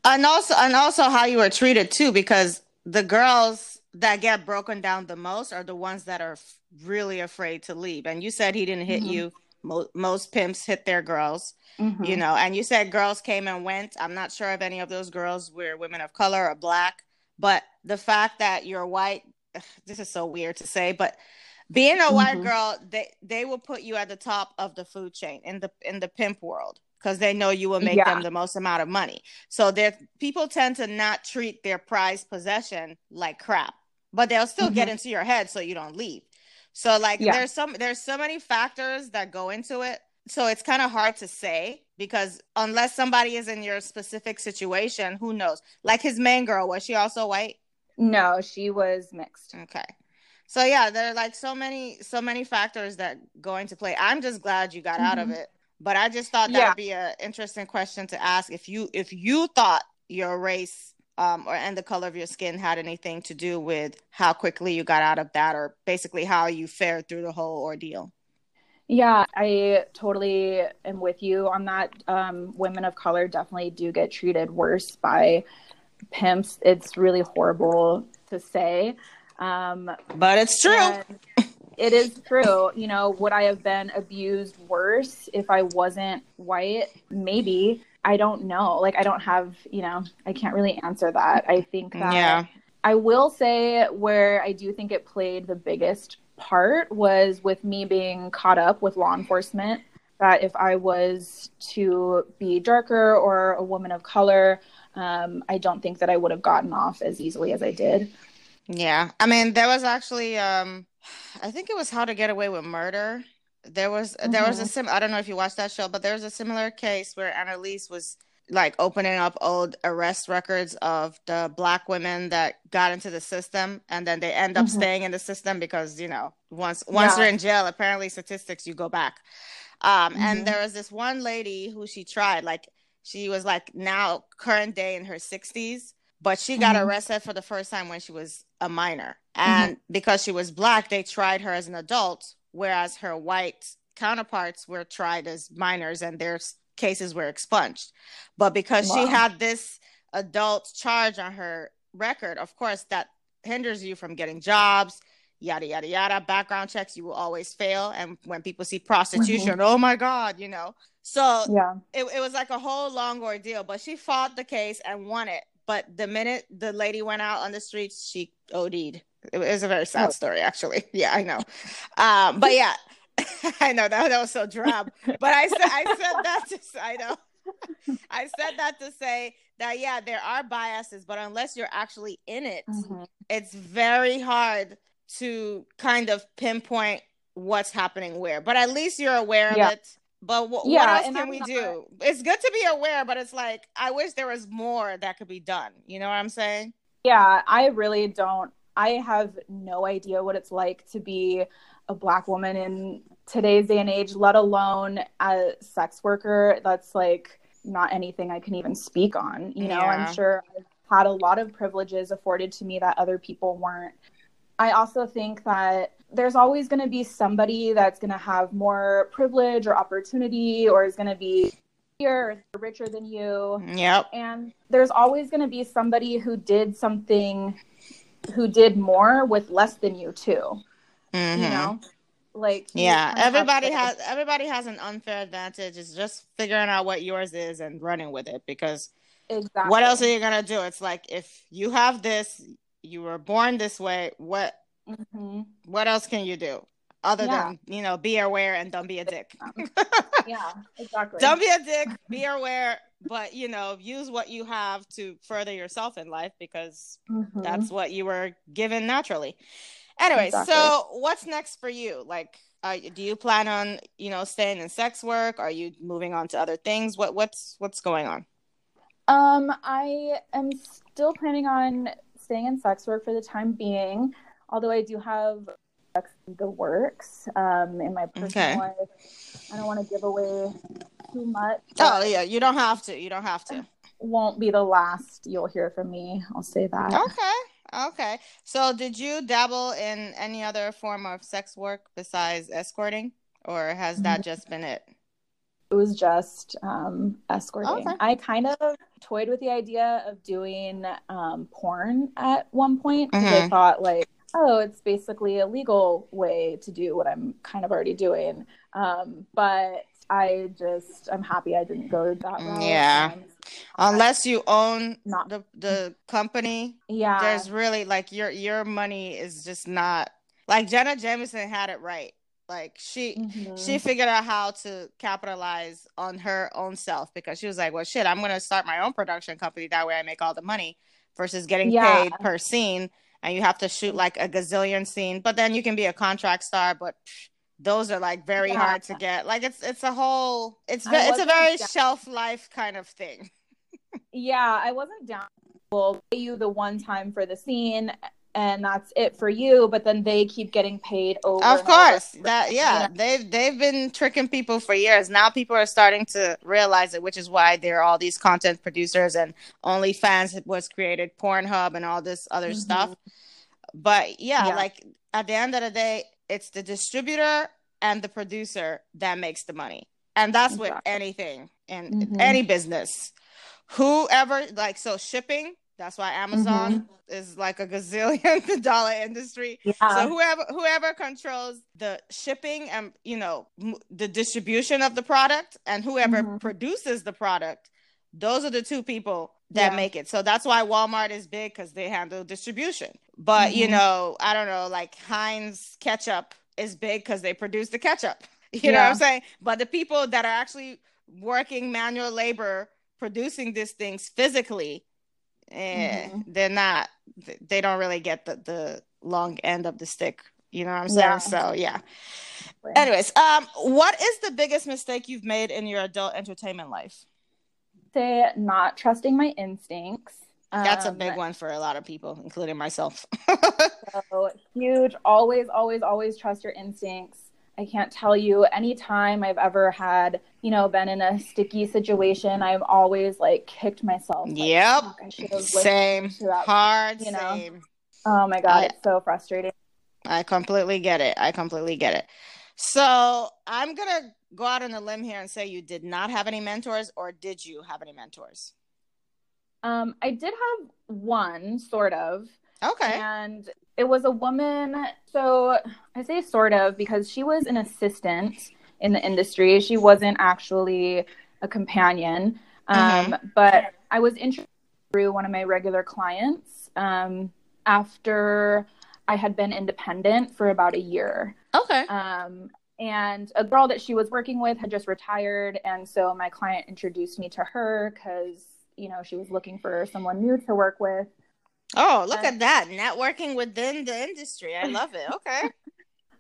And also, and also how you were treated too, because the girls that get broken down the most are the ones that are f- really afraid to leave. And you said he didn't hit mm-hmm. you. Mo- most pimps hit their girls, mm-hmm. you know, and you said girls came and went. I'm not sure if any of those girls were women of color or black, but the fact that you're white, ugh, this is so weird to say, but being a mm-hmm. white girl, they, they will put you at the top of the food chain in the, in the pimp world. Because they know you will make yeah. them the most amount of money. So there, people tend to not treat their prized possession like crap, but they'll still mm-hmm. get into your head so you don't leave. So like yeah. there's some there's so many factors that go into it. So it's kind of hard to say because unless somebody is in your specific situation, who knows? Like his main girl, was she also white? No, she was mixed. Okay. So yeah, there are like so many so many factors that go into play. I'm just glad you got mm-hmm. out of it. But I just thought that yeah. would be an interesting question to ask if you if you thought your race um, or and the color of your skin had anything to do with how quickly you got out of that or basically how you fared through the whole ordeal. Yeah, I totally am with you on that. Um, women of color definitely do get treated worse by pimps. It's really horrible to say. Um, but it's true. And- It is true. You know, would I have been abused worse if I wasn't white? Maybe. I don't know. Like, I don't have, you know, I can't really answer that. I think that yeah. I will say where I do think it played the biggest part was with me being caught up with law enforcement, that if I was to be darker or a woman of color, um, I don't think that I would have gotten off as easily as I did. Yeah. I mean, there was actually, um, I think it was How to Get Away with Murder. There was, mm-hmm. there was a sim. I don't know if you watched that show, but there was a similar case where Annalise was like opening up old arrest records of the Black women that got into the system, and then they end up mm-hmm. staying in the system because, you know, once, once yeah. you're in jail, apparently statistics, you go back. Um, mm-hmm. And there was this one lady who she tried, like, she was like now current day in her sixties, but she got mm-hmm. arrested for the first time when she was a minor. And mm-hmm. because she was Black, they tried her as an adult, whereas her white counterparts were tried as minors and their cases were expunged. But because wow. she had this adult charge on her record, of course, that hinders you from getting jobs, yada, yada, yada. Background checks, you will always fail. And when people see prostitution, mm-hmm. oh my God, you know. So yeah. it, it was like a whole long ordeal, but she fought the case and won it. But the minute the lady went out on the streets, she OD'd. It was a very sad oh. story, actually. Yeah, I know. Um, but yeah, I know that, that was so drab. But I said, I said that to, I know. I said that to say that, yeah, there are biases, but unless you're actually in it, mm-hmm. it's very hard to kind of pinpoint what's happening where. But at least you're aware yeah. of it. But w- yeah, what else can I'm we not... do? It's good to be aware, but it's like, I wish there was more that could be done. You know what I'm saying? Yeah, I really don't. I have no idea what it's like to be a Black woman in today's day and age, let alone a sex worker. That's like not anything I can even speak on. You know, yeah. I'm sure I've had a lot of privileges afforded to me that other people weren't. I also think that there's always going to be somebody that's going to have more privilege or opportunity, or is going to be here or richer than you. Yep. And there's always going to be somebody who did something, who did more with less than you too. Mm-hmm. You know, like yeah, everybody has everybody has an unfair advantage. It's just figuring out what yours is and running with it, because exactly. what else are you gonna do? It's like, if you have this, you were born this way. What mm-hmm. what else can you do other yeah. than, you know, be aware and don't be a dick? Yeah, exactly. Don't be a dick. Be aware, but, you know, use what you have to further yourself in life, because mm-hmm. that's what you were given naturally. Anyway, exactly. So what's next for you? Like, uh, do you plan on, you know, staying in sex work? Are you moving on to other things? What what's what's going on? Um, I am still planning on staying in sex work for the time being, although I do have sex in the works um, in my personal okay. life. I don't want to give away too much. Oh yeah, you don't have to. You don't have to. Won't be the last you'll hear from me. I'll say that. Okay. Okay. So did you dabble in any other form of sex work besides escorting, or has that just been it? It was just um, escorting. Okay. I kind of toyed with the idea of doing um, porn at one point, because mm-hmm. I thought like, oh, it's basically a legal way to do what I'm kind of already doing. Um, but I just, I'm happy I didn't go that route. Yeah. Um, Unless you own not the, the company. Yeah. There's really like your, your money is just not like, Jenna Jameson had it right. Like she, mm-hmm. she figured out how to capitalize on her own self, because she was like, well, shit, I'm going to start my own production company. That way I make all the money versus getting yeah. paid per scene. And you have to shoot like a gazillion scene, but then you can be a contract star, but psh, those are like very yeah. hard to get. Like it's it's a whole it's ve- it's a very down. Shelf life kind of thing. Yeah, I wasn't down. We'll pay you the one time for the scene, and that's it for you. But then they keep getting paid over. Of course, over. that yeah, yeah. They've they've been tricking people for years. Now people are starting to realize it, which is why there are all these content producers and OnlyFans was created, Pornhub, and all this other mm-hmm. stuff. But yeah, yeah, like at the end of the day, it's the distributor and the producer that makes the money. And that's exactly. with anything and mm-hmm. any business. Whoever, like, so shipping, that's why Amazon mm-hmm. is like a gazillion dollar industry. Yeah. So whoever whoever controls the shipping and, you know, m- the distribution of the product, and whoever mm-hmm. produces the product, those are the two people that yeah. make it. So that's why Walmart is big, because they handle distribution. But, mm-hmm. you know, I don't know, like Heinz ketchup is big because they produce the ketchup. You yeah. know what I'm saying? But the people that are actually working manual labor producing these things physically, eh, mm-hmm. they're not, they don't really get the, the long end of the stick. You know what I'm saying? Yeah. So, yeah. Right. Anyways, um, what is the biggest mistake you've made in your adult entertainment life? Say not trusting my instincts. That's um, a big one for a lot of people, including myself. So huge. Always, always, always trust your instincts. I can't tell you any time I've ever had, you know, been in a sticky situation, I've always like kicked myself. Like, yep. Same. Hard. You know? Same. Oh my God. I, it's so frustrating. I completely get it. I completely get it. So I'm going to go out on a limb here and say you did not have any mentors, or did you have any mentors? Um, I did have one, sort of. Okay. And it was a woman. So I say sort of because she was an assistant in the industry. She wasn't actually a companion. Um, mm-hmm. But I was introduced through one of my regular clients um, after I had been independent for about a year. Okay. Um, and a girl that she was working with had just retired. And so my client introduced me to her because, you know, she was looking for someone new to work with. Oh, look and, at that. Networking within the industry. I love it. Okay.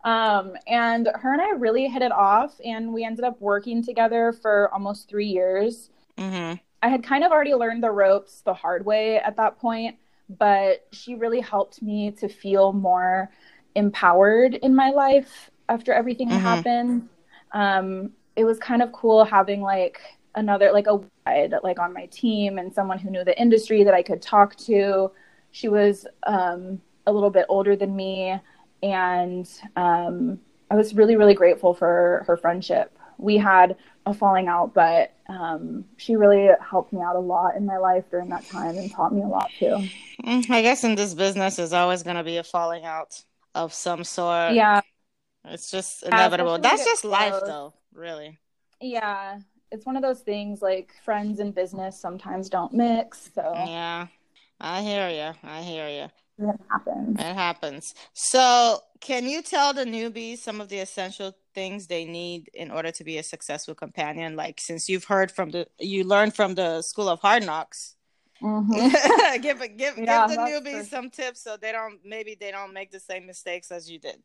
um, and her and I really hit it off, and we ended up working together for almost three years. Mm-hmm. I had kind of already learned the ropes the hard way at that point, but she really helped me to feel more empowered in my life after everything mm-hmm. happened. Um, it was kind of cool having like another, like a guide, like on my team, and someone who knew the industry that I could talk to. She was um, a little bit older than me, and um, I was really, really grateful for her friendship. We had a falling out, but um, she really helped me out a lot in my life during that time and taught me a lot too. I guess in this business, there's always going to be a falling out of some sort. Yeah. It's just inevitable. Yeah, That's just life close. though, really. Yeah. It's one of those things, like friends and business sometimes don't mix. So yeah. I hear you. I hear you. It happens. It happens. So can you tell the newbies some of the essential things they need in order to be a successful companion? Like, since you've heard from the, you learned from the School of Hard Knocks, mm-hmm. give give, yeah, give the newbies true. some tips so they don't, maybe they don't make the same mistakes as you did.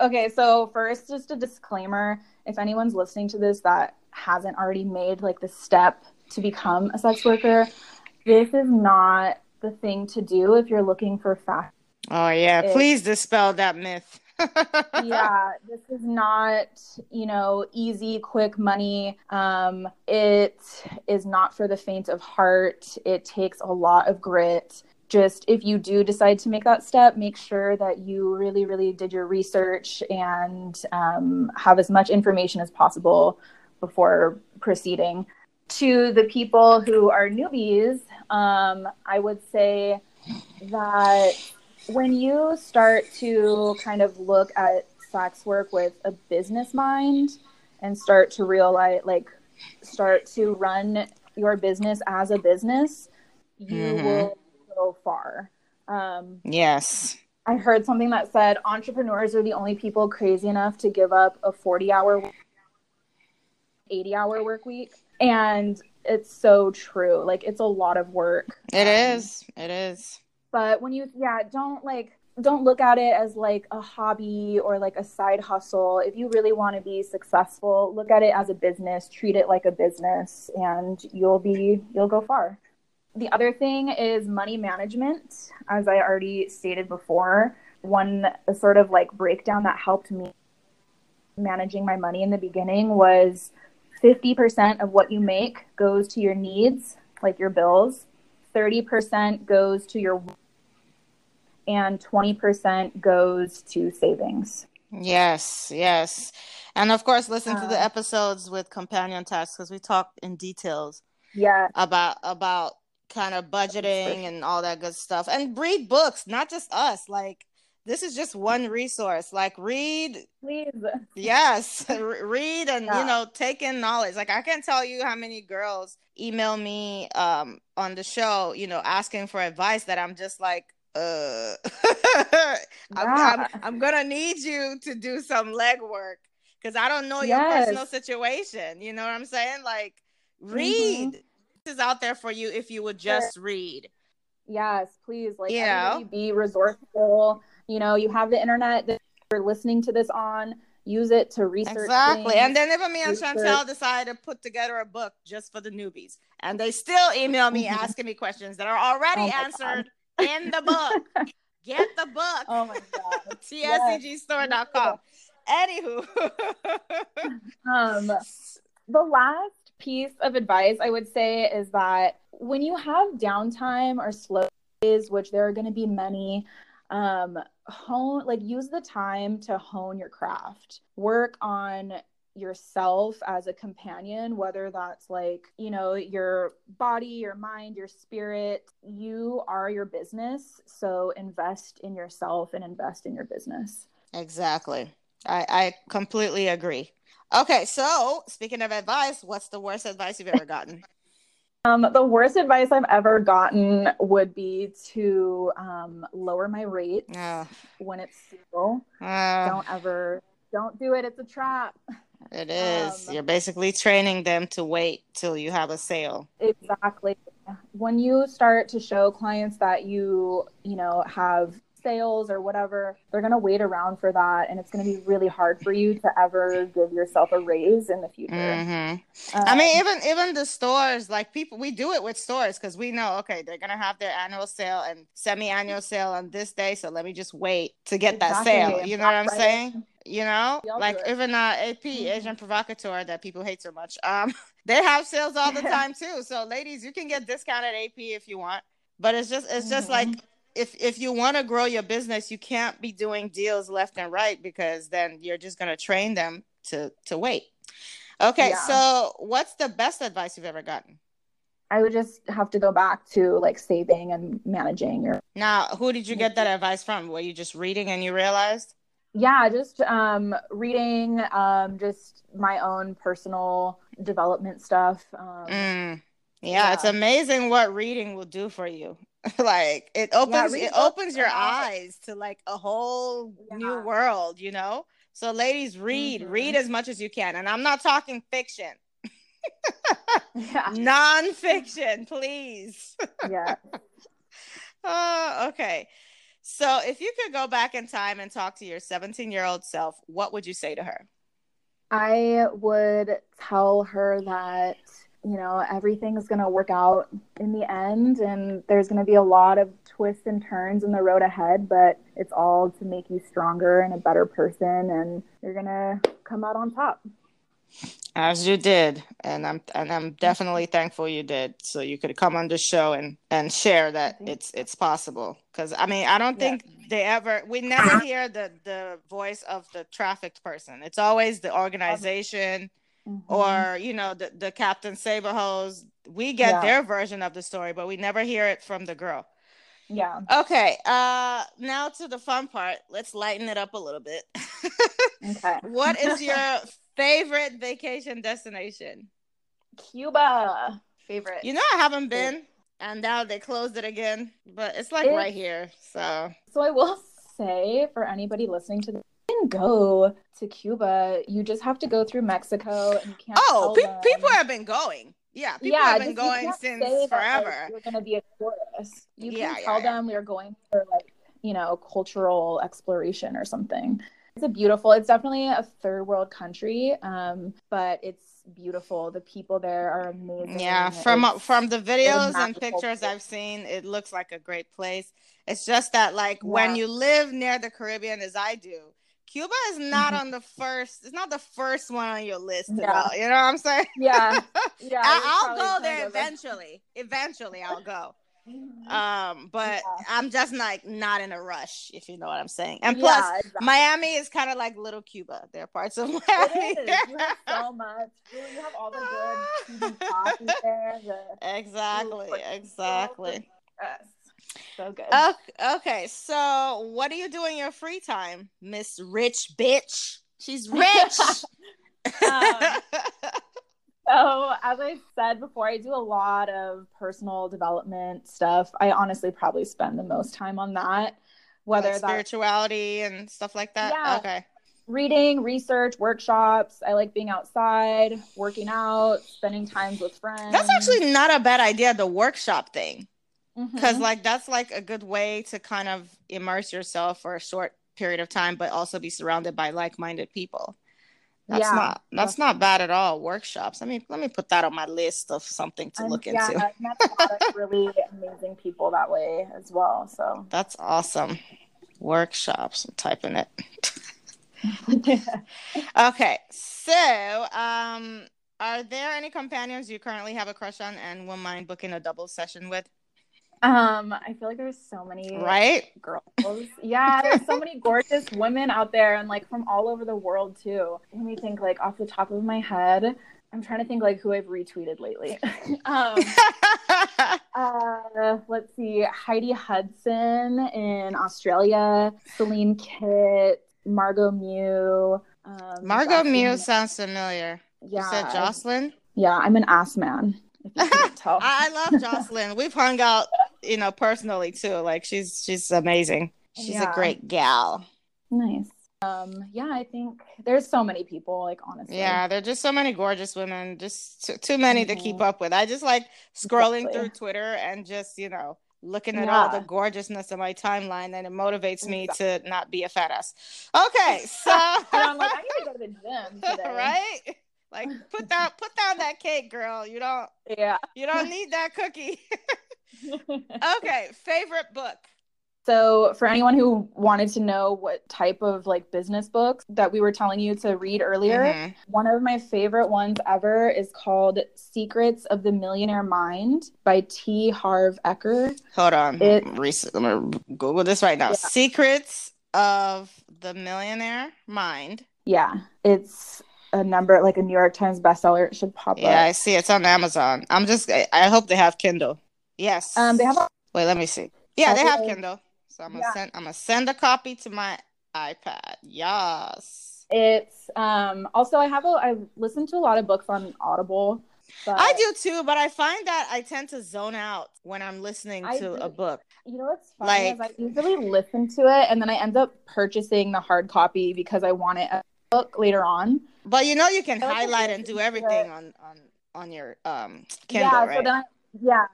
Okay. So first, just a disclaimer, if anyone's listening to this that hasn't already made like the step to become a sex worker, this is not the thing to do if you're looking for fast. Oh, yeah. It, Please dispel that myth. Yeah. This is not, you know, easy, quick money. Um, it is not for the faint of heart. It takes a lot of grit. Just if you do decide to make that step, make sure that you really, really did your research and um, have as much information as possible before proceeding. To the people who are newbies, um, I would say that when you start to kind of look at sex work with a business mind and start to realize, like, start to run your business as a business, you mm-hmm. will go far. Um, yes. I heard something that said entrepreneurs are the only people crazy enough to give up a forty-hour, eighty-hour work week. And it's so true. Like, it's a lot of work. It um, is. It is. But when you, yeah, don't like, don't look at it as like a hobby or like a side hustle. If you really want to be successful, look at it as a business, treat it like a business, and you'll be, you'll go far. The other thing is money management. As I already stated before, one sort of like breakdown that helped me managing my money in the beginning was fifty percent of what you make goes to your needs, like your bills, thirty percent goes to your, and twenty percent goes to savings. Yes, yes. And of course, listen uh, to the episodes with Companion Tax, because we talk in details yeah. about about kind of budgeting and all that good stuff. And read books, not just us, like this is just one resource. Like read, please. Yes, read and yeah. you know, take in knowledge. Like I can tell you how many girls email me um, on the show, you know, asking for advice that I'm just like, uh, yeah. I'm, I'm, I'm gonna need you to do some legwork because I don't know your yes. personal situation. You know what I'm saying? Like read. Mm-hmm. is out there for you if you would just read. Yes, please. Like, yeah, be resourceful. You know, you have the internet that you're listening to this on. Use it to research. Exactly. Things. And then if me and Chantel decide to put together a book just for the newbies, and they still email me mm-hmm. asking me questions that are already oh answered God. in the book. Get the book. Oh my God. T S E G store dot com. Yes. Anywho. um, the last piece of advice I would say is that when you have downtime or slow days, which there are going to be many, um, hone, like use the time to hone your craft, work on yourself as a companion, whether that's like, you know, your body, your mind, your spirit. You are your business. So invest in yourself and invest in your business. Exactly. I, I completely agree. Okay, so speaking of advice, what's the worst advice you've ever gotten? Um, the worst advice I've ever gotten would be to um, lower my rates uh, when it's sale. Uh, don't ever, don't do it. It's a trap. It is. Um, You're basically training them to wait till you have a sale. Exactly. When you start to show clients that you, you know, have sales or whatever, they're going to wait around for that. And it's going to be really hard for you to ever give yourself a raise in the future. Mm-hmm. Um, I mean, even, even the stores, like people, we do it with stores because we know, okay, they're going to have their annual sale and semi-annual sale on this day. So let me just wait to get exactly. that sale. You know what I'm right. saying? You know, like even uh, A P, mm-hmm. Asian Provocateur, that people hate so much. Um, they have sales all the time too. So ladies, you can get discounted A P if you want, but it's just, it's just mm-hmm. like, If if you want to grow your business, you can't be doing deals left and right because then you're just going to train them to, to wait. Okay, yeah. So what's the best advice you've ever gotten? I would just have to go back to like saving and managing. Your- now, who did you get that advice from? Were you just reading and you realized? Yeah, just um, reading, um, just my own personal development stuff. Um, mm. yeah, yeah, it's amazing what reading will do for you. Like it opens yeah, it opens your eyes to like a whole yeah. new world, you know? So ladies, read, mm-hmm. read as much as you can. And I'm not talking fiction. yeah. Non-fiction, please. Yeah. Oh, okay. So if you could go back in time and talk to your seventeen-year-old self, what would you say to her? I would tell her that, you know, everything's going to work out in the end and there's going to be a lot of twists and turns in the road ahead, but it's all to make you stronger and a better person and you're going to come out on top. As you did. And I'm, and I'm definitely thankful you did. So you could come on the show and, and share that it's, it's possible. Cause I mean, I don't think yeah. they ever, we never hear the, the voice of the trafficked person. It's always the organization. Mm-hmm. Or, you know, the, the Captain Saberhose, we get yeah. their version of the story, but we never hear it from the girl. Yeah. Okay. Uh, now to the fun part. Let's lighten it up a little bit. Okay. What is your favorite vacation destination? Cuba. Favorite. You know, I haven't been, and now they closed it again, but it's like it, right here. So. So I will say for anybody listening to this, go to Cuba. You just have to go through Mexico and you can't oh pe- people have been going yeah people yeah, have been going since forever that, like, you're gonna be a tourist you yeah, can yeah, tell yeah. them we're going for like, you know, cultural exploration or something. It's a beautiful, it's definitely a third world country, um but it's beautiful. The people there are amazing. Yeah, from it's, from the videos and pictures place. I've seen, it looks like a great place. It's just that like yeah. when you live near the Caribbean as I do, Cuba is not on the first, it's not the first one on your list at yeah. all. You know what I'm saying? Yeah. Yeah. I, I'll go there eventually. Eventually I'll go. Um, but yeah. I'm just like not in a rush, if you know what I'm saying. And yeah, plus exactly. Miami is kind of like little Cuba. There are parts of Miami. It is. You have so much. You have all the good Cuban coffee there. The exactly. Exactly. Yes. So good. Oh, okay, so what do you do in your free time, Miss Rich Bitch? She's rich. um, so as I said before, I do a lot of personal development stuff. I honestly probably spend the most time on that. Whether like spirituality and stuff like that? Yeah. Okay. Reading, research, workshops. I like being outside, working out, spending time with friends. That's actually not a bad idea, the workshop thing. Because mm-hmm. like that's like a good way to kind of immerse yourself for a short period of time, but also be surrounded by like-minded people. That's yeah, not that's definitely. Not bad at all. Workshops. I mean, let me put that on my list of something to um, look yeah, into. Yeah, that's really amazing people that way as well. So that's awesome. Workshops. I'm typing it. Okay. So, um, are there any companions you currently have a crush on and wouldn't mind booking a double session with? Um, I feel like there's so many right? girls. Yeah, there's so many gorgeous women out there and like from all over the world too. Let me think like off the top of my head. I'm trying to think like who I've retweeted lately. um, uh, let's see. Heidi Hudson in Australia, Celine Kitt, Margot Mew. Um, Margot Jocelyn. Mew sounds familiar. Yeah. You said Jocelyn? Yeah, I'm an ass man. I love Jocelyn. We've hung out, you know, personally too. Like she's she's amazing. She's yeah. a great gal. Nice. Um, yeah, I think there's so many people. Like honestly, yeah, there are just so many gorgeous women. Just t- too many mm-hmm. to keep up with. I just like scrolling exactly. through Twitter and just you know looking at yeah. all the gorgeousness of my timeline, and it motivates me exactly. to not be a fat ass. Okay, so I'm like, I need to go to the gym today, right? Like put down put down that cake, girl. You don't yeah. you don't need that cookie. Okay, favorite book. So for anyone who wanted to know what type of like business books that we were telling you to read earlier, mm-hmm. one of my favorite ones ever is called Secrets of the Millionaire Mind by T. Harv Eker. Hold on. It, I'm gonna Google this right now. Yeah. Secrets of the Millionaire Mind. Yeah. It's a number like a New York Times bestseller. It should pop yeah, up. Yeah, I see it's on Amazon. I'm just I, I hope they have Kindle. Yes. Um, they have. A- Wait, let me see. Yeah, okay. They have Kindle. So I'm gonna yeah. send I'm gonna send a copy to my iPad. Yes. It's um. Also, I have a I listened to a lot of books on Audible. But I do too, but I find that I tend to zone out when I'm listening I to do. a book. You know what's funny like, is I usually listen to it and then I end up purchasing the hard copy because I want it. As- book later on, but you know you can like highlight and do everything on on on your um Kindle, yeah, right? So then I, yeah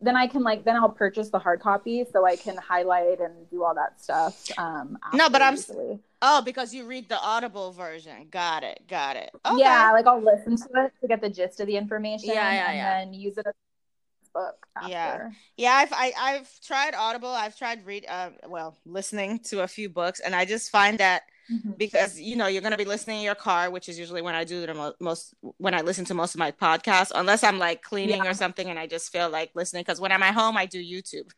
then I can like then I'll purchase the hard copy so I can highlight and do all that stuff um no but I'm usually. Oh, because you read the Audible version. Got it got it okay. Yeah, like I'll listen to it to get the gist of the information yeah, yeah, and yeah. then use it as a book after. yeah yeah I've, I, I've tried Audible I've tried read uh well listening to a few books and I just find that because, you know, you're going to be listening in your car, which is usually when I do the mo- most, when I listen to most of my podcasts, unless I'm like cleaning yeah. or something and I just feel like listening. Because when I'm at home, I do YouTube.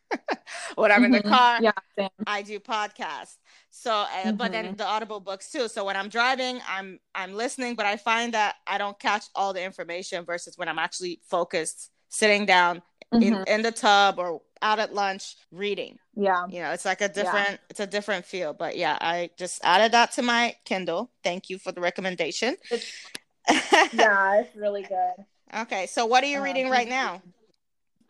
When I'm mm-hmm. in the car, yeah, same. I do podcasts. So, uh, mm-hmm. but then the Audible books too. So when I'm driving, I'm, I'm listening, but I find that I don't catch all the information versus when I'm actually focused, sitting down mm-hmm. in, in the tub or out at lunch reading. Yeah. You know, it's like a different, yeah. it's a different feel, but yeah, I just added that to my Kindle. Thank you for the recommendation. It's, yeah, it's really good. Okay. So what are you um, reading right now?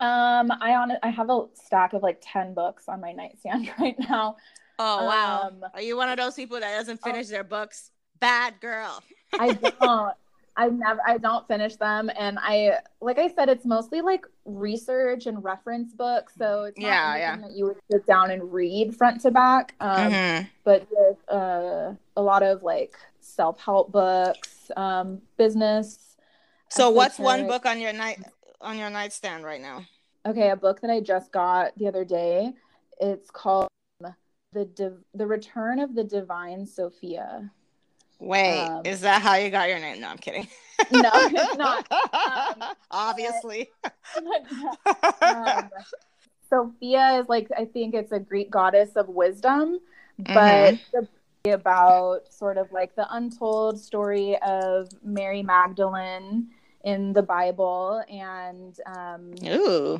Um, I on I have a stack of like ten books on my nightstand right now. Oh, wow. Um, are you one of those people that doesn't finish oh, their books? Bad girl. I don't. I never, I don't finish them. And I, like I said, it's mostly like research and reference books. So it's not yeah, anything yeah. that you would sit down and read front to back. Um, mm-hmm. But with, uh, a lot of like self-help books, um, business. So what's one book on your night, on your nightstand right now? Okay. A book that I just got the other day. It's called The Div- The Return of the Divine Sophia. Wait, um, is that how you got your name? No, I'm kidding. No, it's not. Um, Obviously. But, um, Sophia is like, I think it's a Greek goddess of wisdom, but mm-hmm. it's about sort of like the untold story of Mary Magdalene in the Bible. And um, Ooh.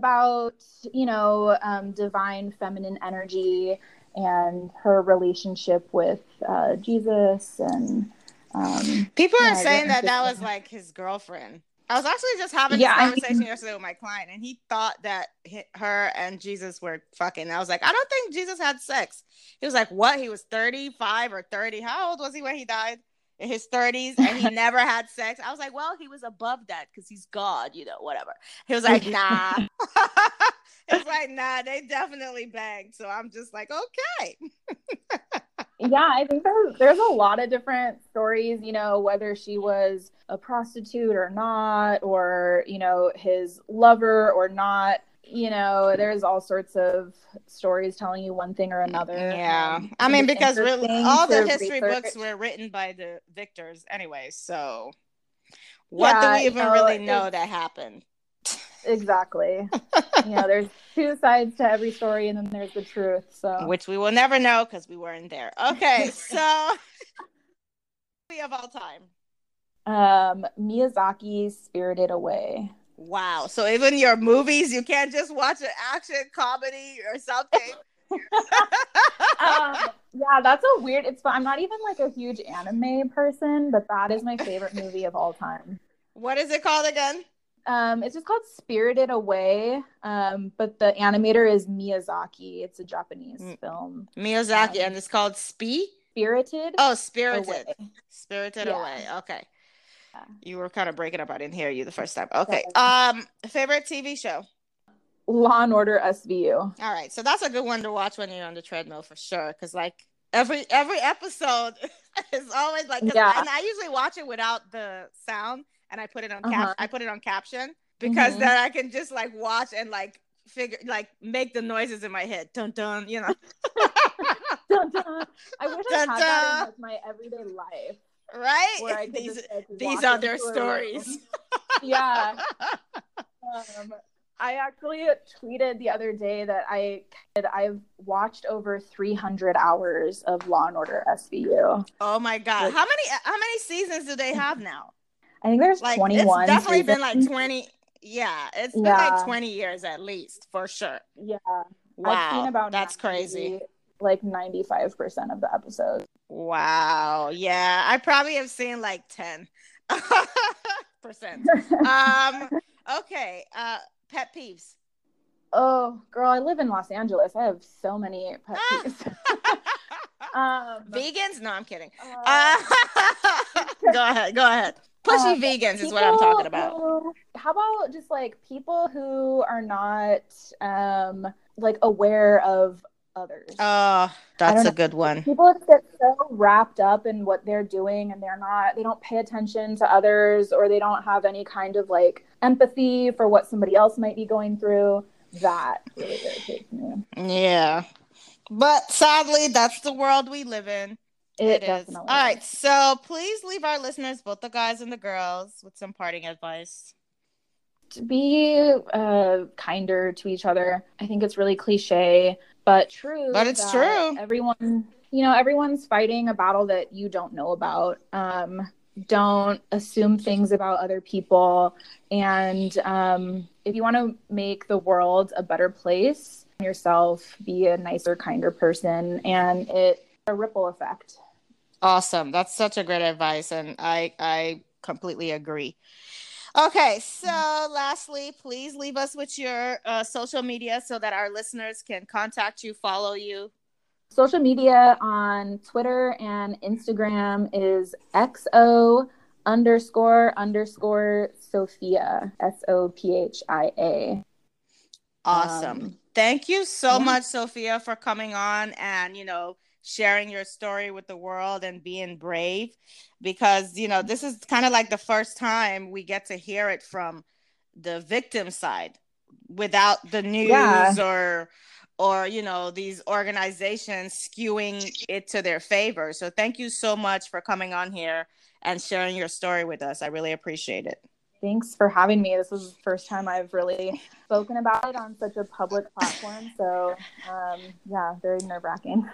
about, you know, um, divine feminine energy and her relationship with uh, Jesus. And um, people are saying that that was like his girlfriend. I was actually just having this yeah, conversation I mean, yesterday with my client, and he thought that he, her and Jesus were fucking. I was like, I don't think Jesus had sex. He was like, what? He was thirty-five or thirty. How old was he when he died? In his thirties, and he never had sex. I was like, well, he was above that because he's God, you know, whatever. He was like, nah. He was like, nah, they definitely banged. So I'm just like, okay. Yeah, I think there's, there's a lot of different stories, you know, whether she was a prostitute or not, or, you know, his lover or not. You know, there's all sorts of stories telling you one thing or another. Yeah. Um, I mean, because really, all the history research. books were written by the victors anyway. So what yeah, do we even you know, really know that happened? Exactly. You know, there's two sides to every story, and then there's the truth. So which we will never know because we weren't there. Okay. So movie of all time. Um, Miyazaki's Spirited Away. Wow. So even your movies, you can't just watch an action comedy or something. um, yeah, that's a weird, it's I'm not even like a huge anime person, but that is my favorite movie of all time. What is it called again? Um, it's just called Spirited Away. Um, but the animator is Miyazaki. It's a Japanese mm. film. Miyazaki. Um, and it's called Spi? Spirited. Oh, Spirited. Away. Spirited yeah. Away. Okay. Yeah. You were kind of breaking up. I didn't hear you the first time. Okay. Um, favorite T V show? Law and Order S V U. All right. So that's a good one to watch when you're on the treadmill for sure. Because like every every episode is always like, yeah. And I usually watch it without the sound, and I put it on cap- uh-huh. I put it on caption because mm-hmm. then I can just like watch and like figure like make the noises in my head. Dun dun. You know. Dun, dun. I wish dun, I had dun. that in like, my everyday life. Right? These just, like, these are their stories. Yeah. Um, I actually tweeted the other day that I I've watched over three hundred hours of Law and Order S V U. Oh my god! Like, how many how many seasons do they have now? I think there's like, twenty-one. It's definitely seasons. Been like twenty. Yeah, it's been yeah. like twenty years at least for sure. Yeah. Wow. I've seen about that's ninety, crazy. Like ninety-five percent of the episodes. Wow. Yeah. I probably have seen like ten percent. um, okay. Uh, pet peeves. Oh, girl. I live in Los Angeles. I have so many pet peeves. um, vegans? No, I'm kidding. Uh, go ahead. Go ahead. Pushy um, vegans people, is what I'm talking about. Who, how about just like people who are not um, like aware of others? Oh, that's a good one. People get so wrapped up in what they're doing, and they're not they don't pay attention to others, or they don't have any kind of like empathy for what somebody else might be going through. That really irritates me. Yeah, but sadly that's the world we live in. It, it is. All right, so please leave our listeners, both the guys and the girls, with some parting advice. To be uh kinder to each other. I think it's really cliche, but true. But it's true. Everyone, you know, everyone's fighting a battle that you don't know about. Um, don't assume things about other people. And um, if you want to make the world a better place, yourself, be a nicer, kinder person. And it's a ripple effect. Awesome. That's such a great advice. And I, I completely agree. Okay, so lastly, please leave us with your uh, social media so that our listeners can contact you, follow you. Social media on Twitter and Instagram is XO underscore underscore Sophia, S O P H I A. Awesome. Um, Thank you so yeah. much, Sophia, for coming on and, you know, sharing your story with the world and being brave, because you know this is kind of like the first time we get to hear it from the victim side without the news yeah. or or you know these organizations skewing it to their favor. So thank you so much for coming on here and sharing your story with us. I really appreciate it. Thanks for having me. This is the first time I've really spoken about it on such a public platform. So, um, yeah, very nerve-wracking.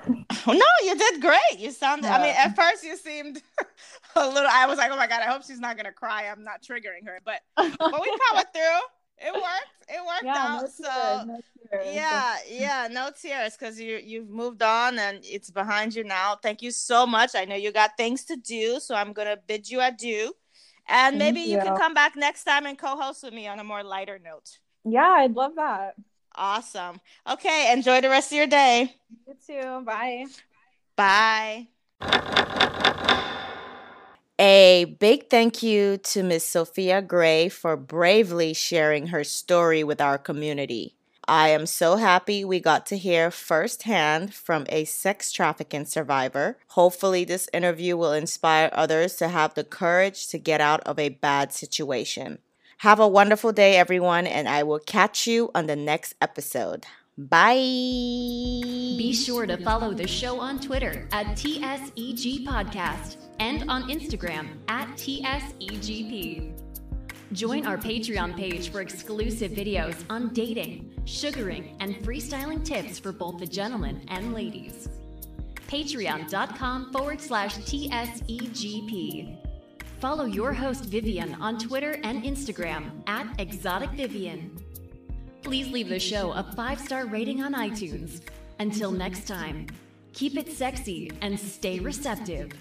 Oh, no, you did great. You sounded, yeah. I mean, at first you seemed a little, I was like, oh my God, I hope she's not going to cry. I'm not triggering her. But, but we powered through. It worked. It worked yeah, out. No so tears, no tears. yeah, yeah, no tears, because you you've moved on and it's behind you now. Thank you so much. I know you got things to do, so I'm gonna bid you adieu. And maybe you. you can come back next time and co-host with me on a more lighter note. Yeah, I'd love that. Awesome. Okay, enjoy the rest of your day. You too. Bye. Bye. A big thank you to Miz Sophia Grey for bravely sharing her story with our community. I am so happy we got to hear firsthand from a sex trafficking survivor. Hopefully this interview will inspire others to have the courage to get out of a bad situation. Have a wonderful day, everyone, and I will catch you on the next episode. Bye. Be sure to follow the show on Twitter at T S E G Podcast and on Instagram at T S E G P. Join our Patreon page for exclusive videos on dating, sugaring, and freestyling tips for both the gentlemen and ladies. Patreon.com forward slash TSEGP. Follow your host Vivian on Twitter and Instagram at Exotic Vivian. Please leave the show a five-star rating on iTunes. Until next time, keep it sexy and stay receptive.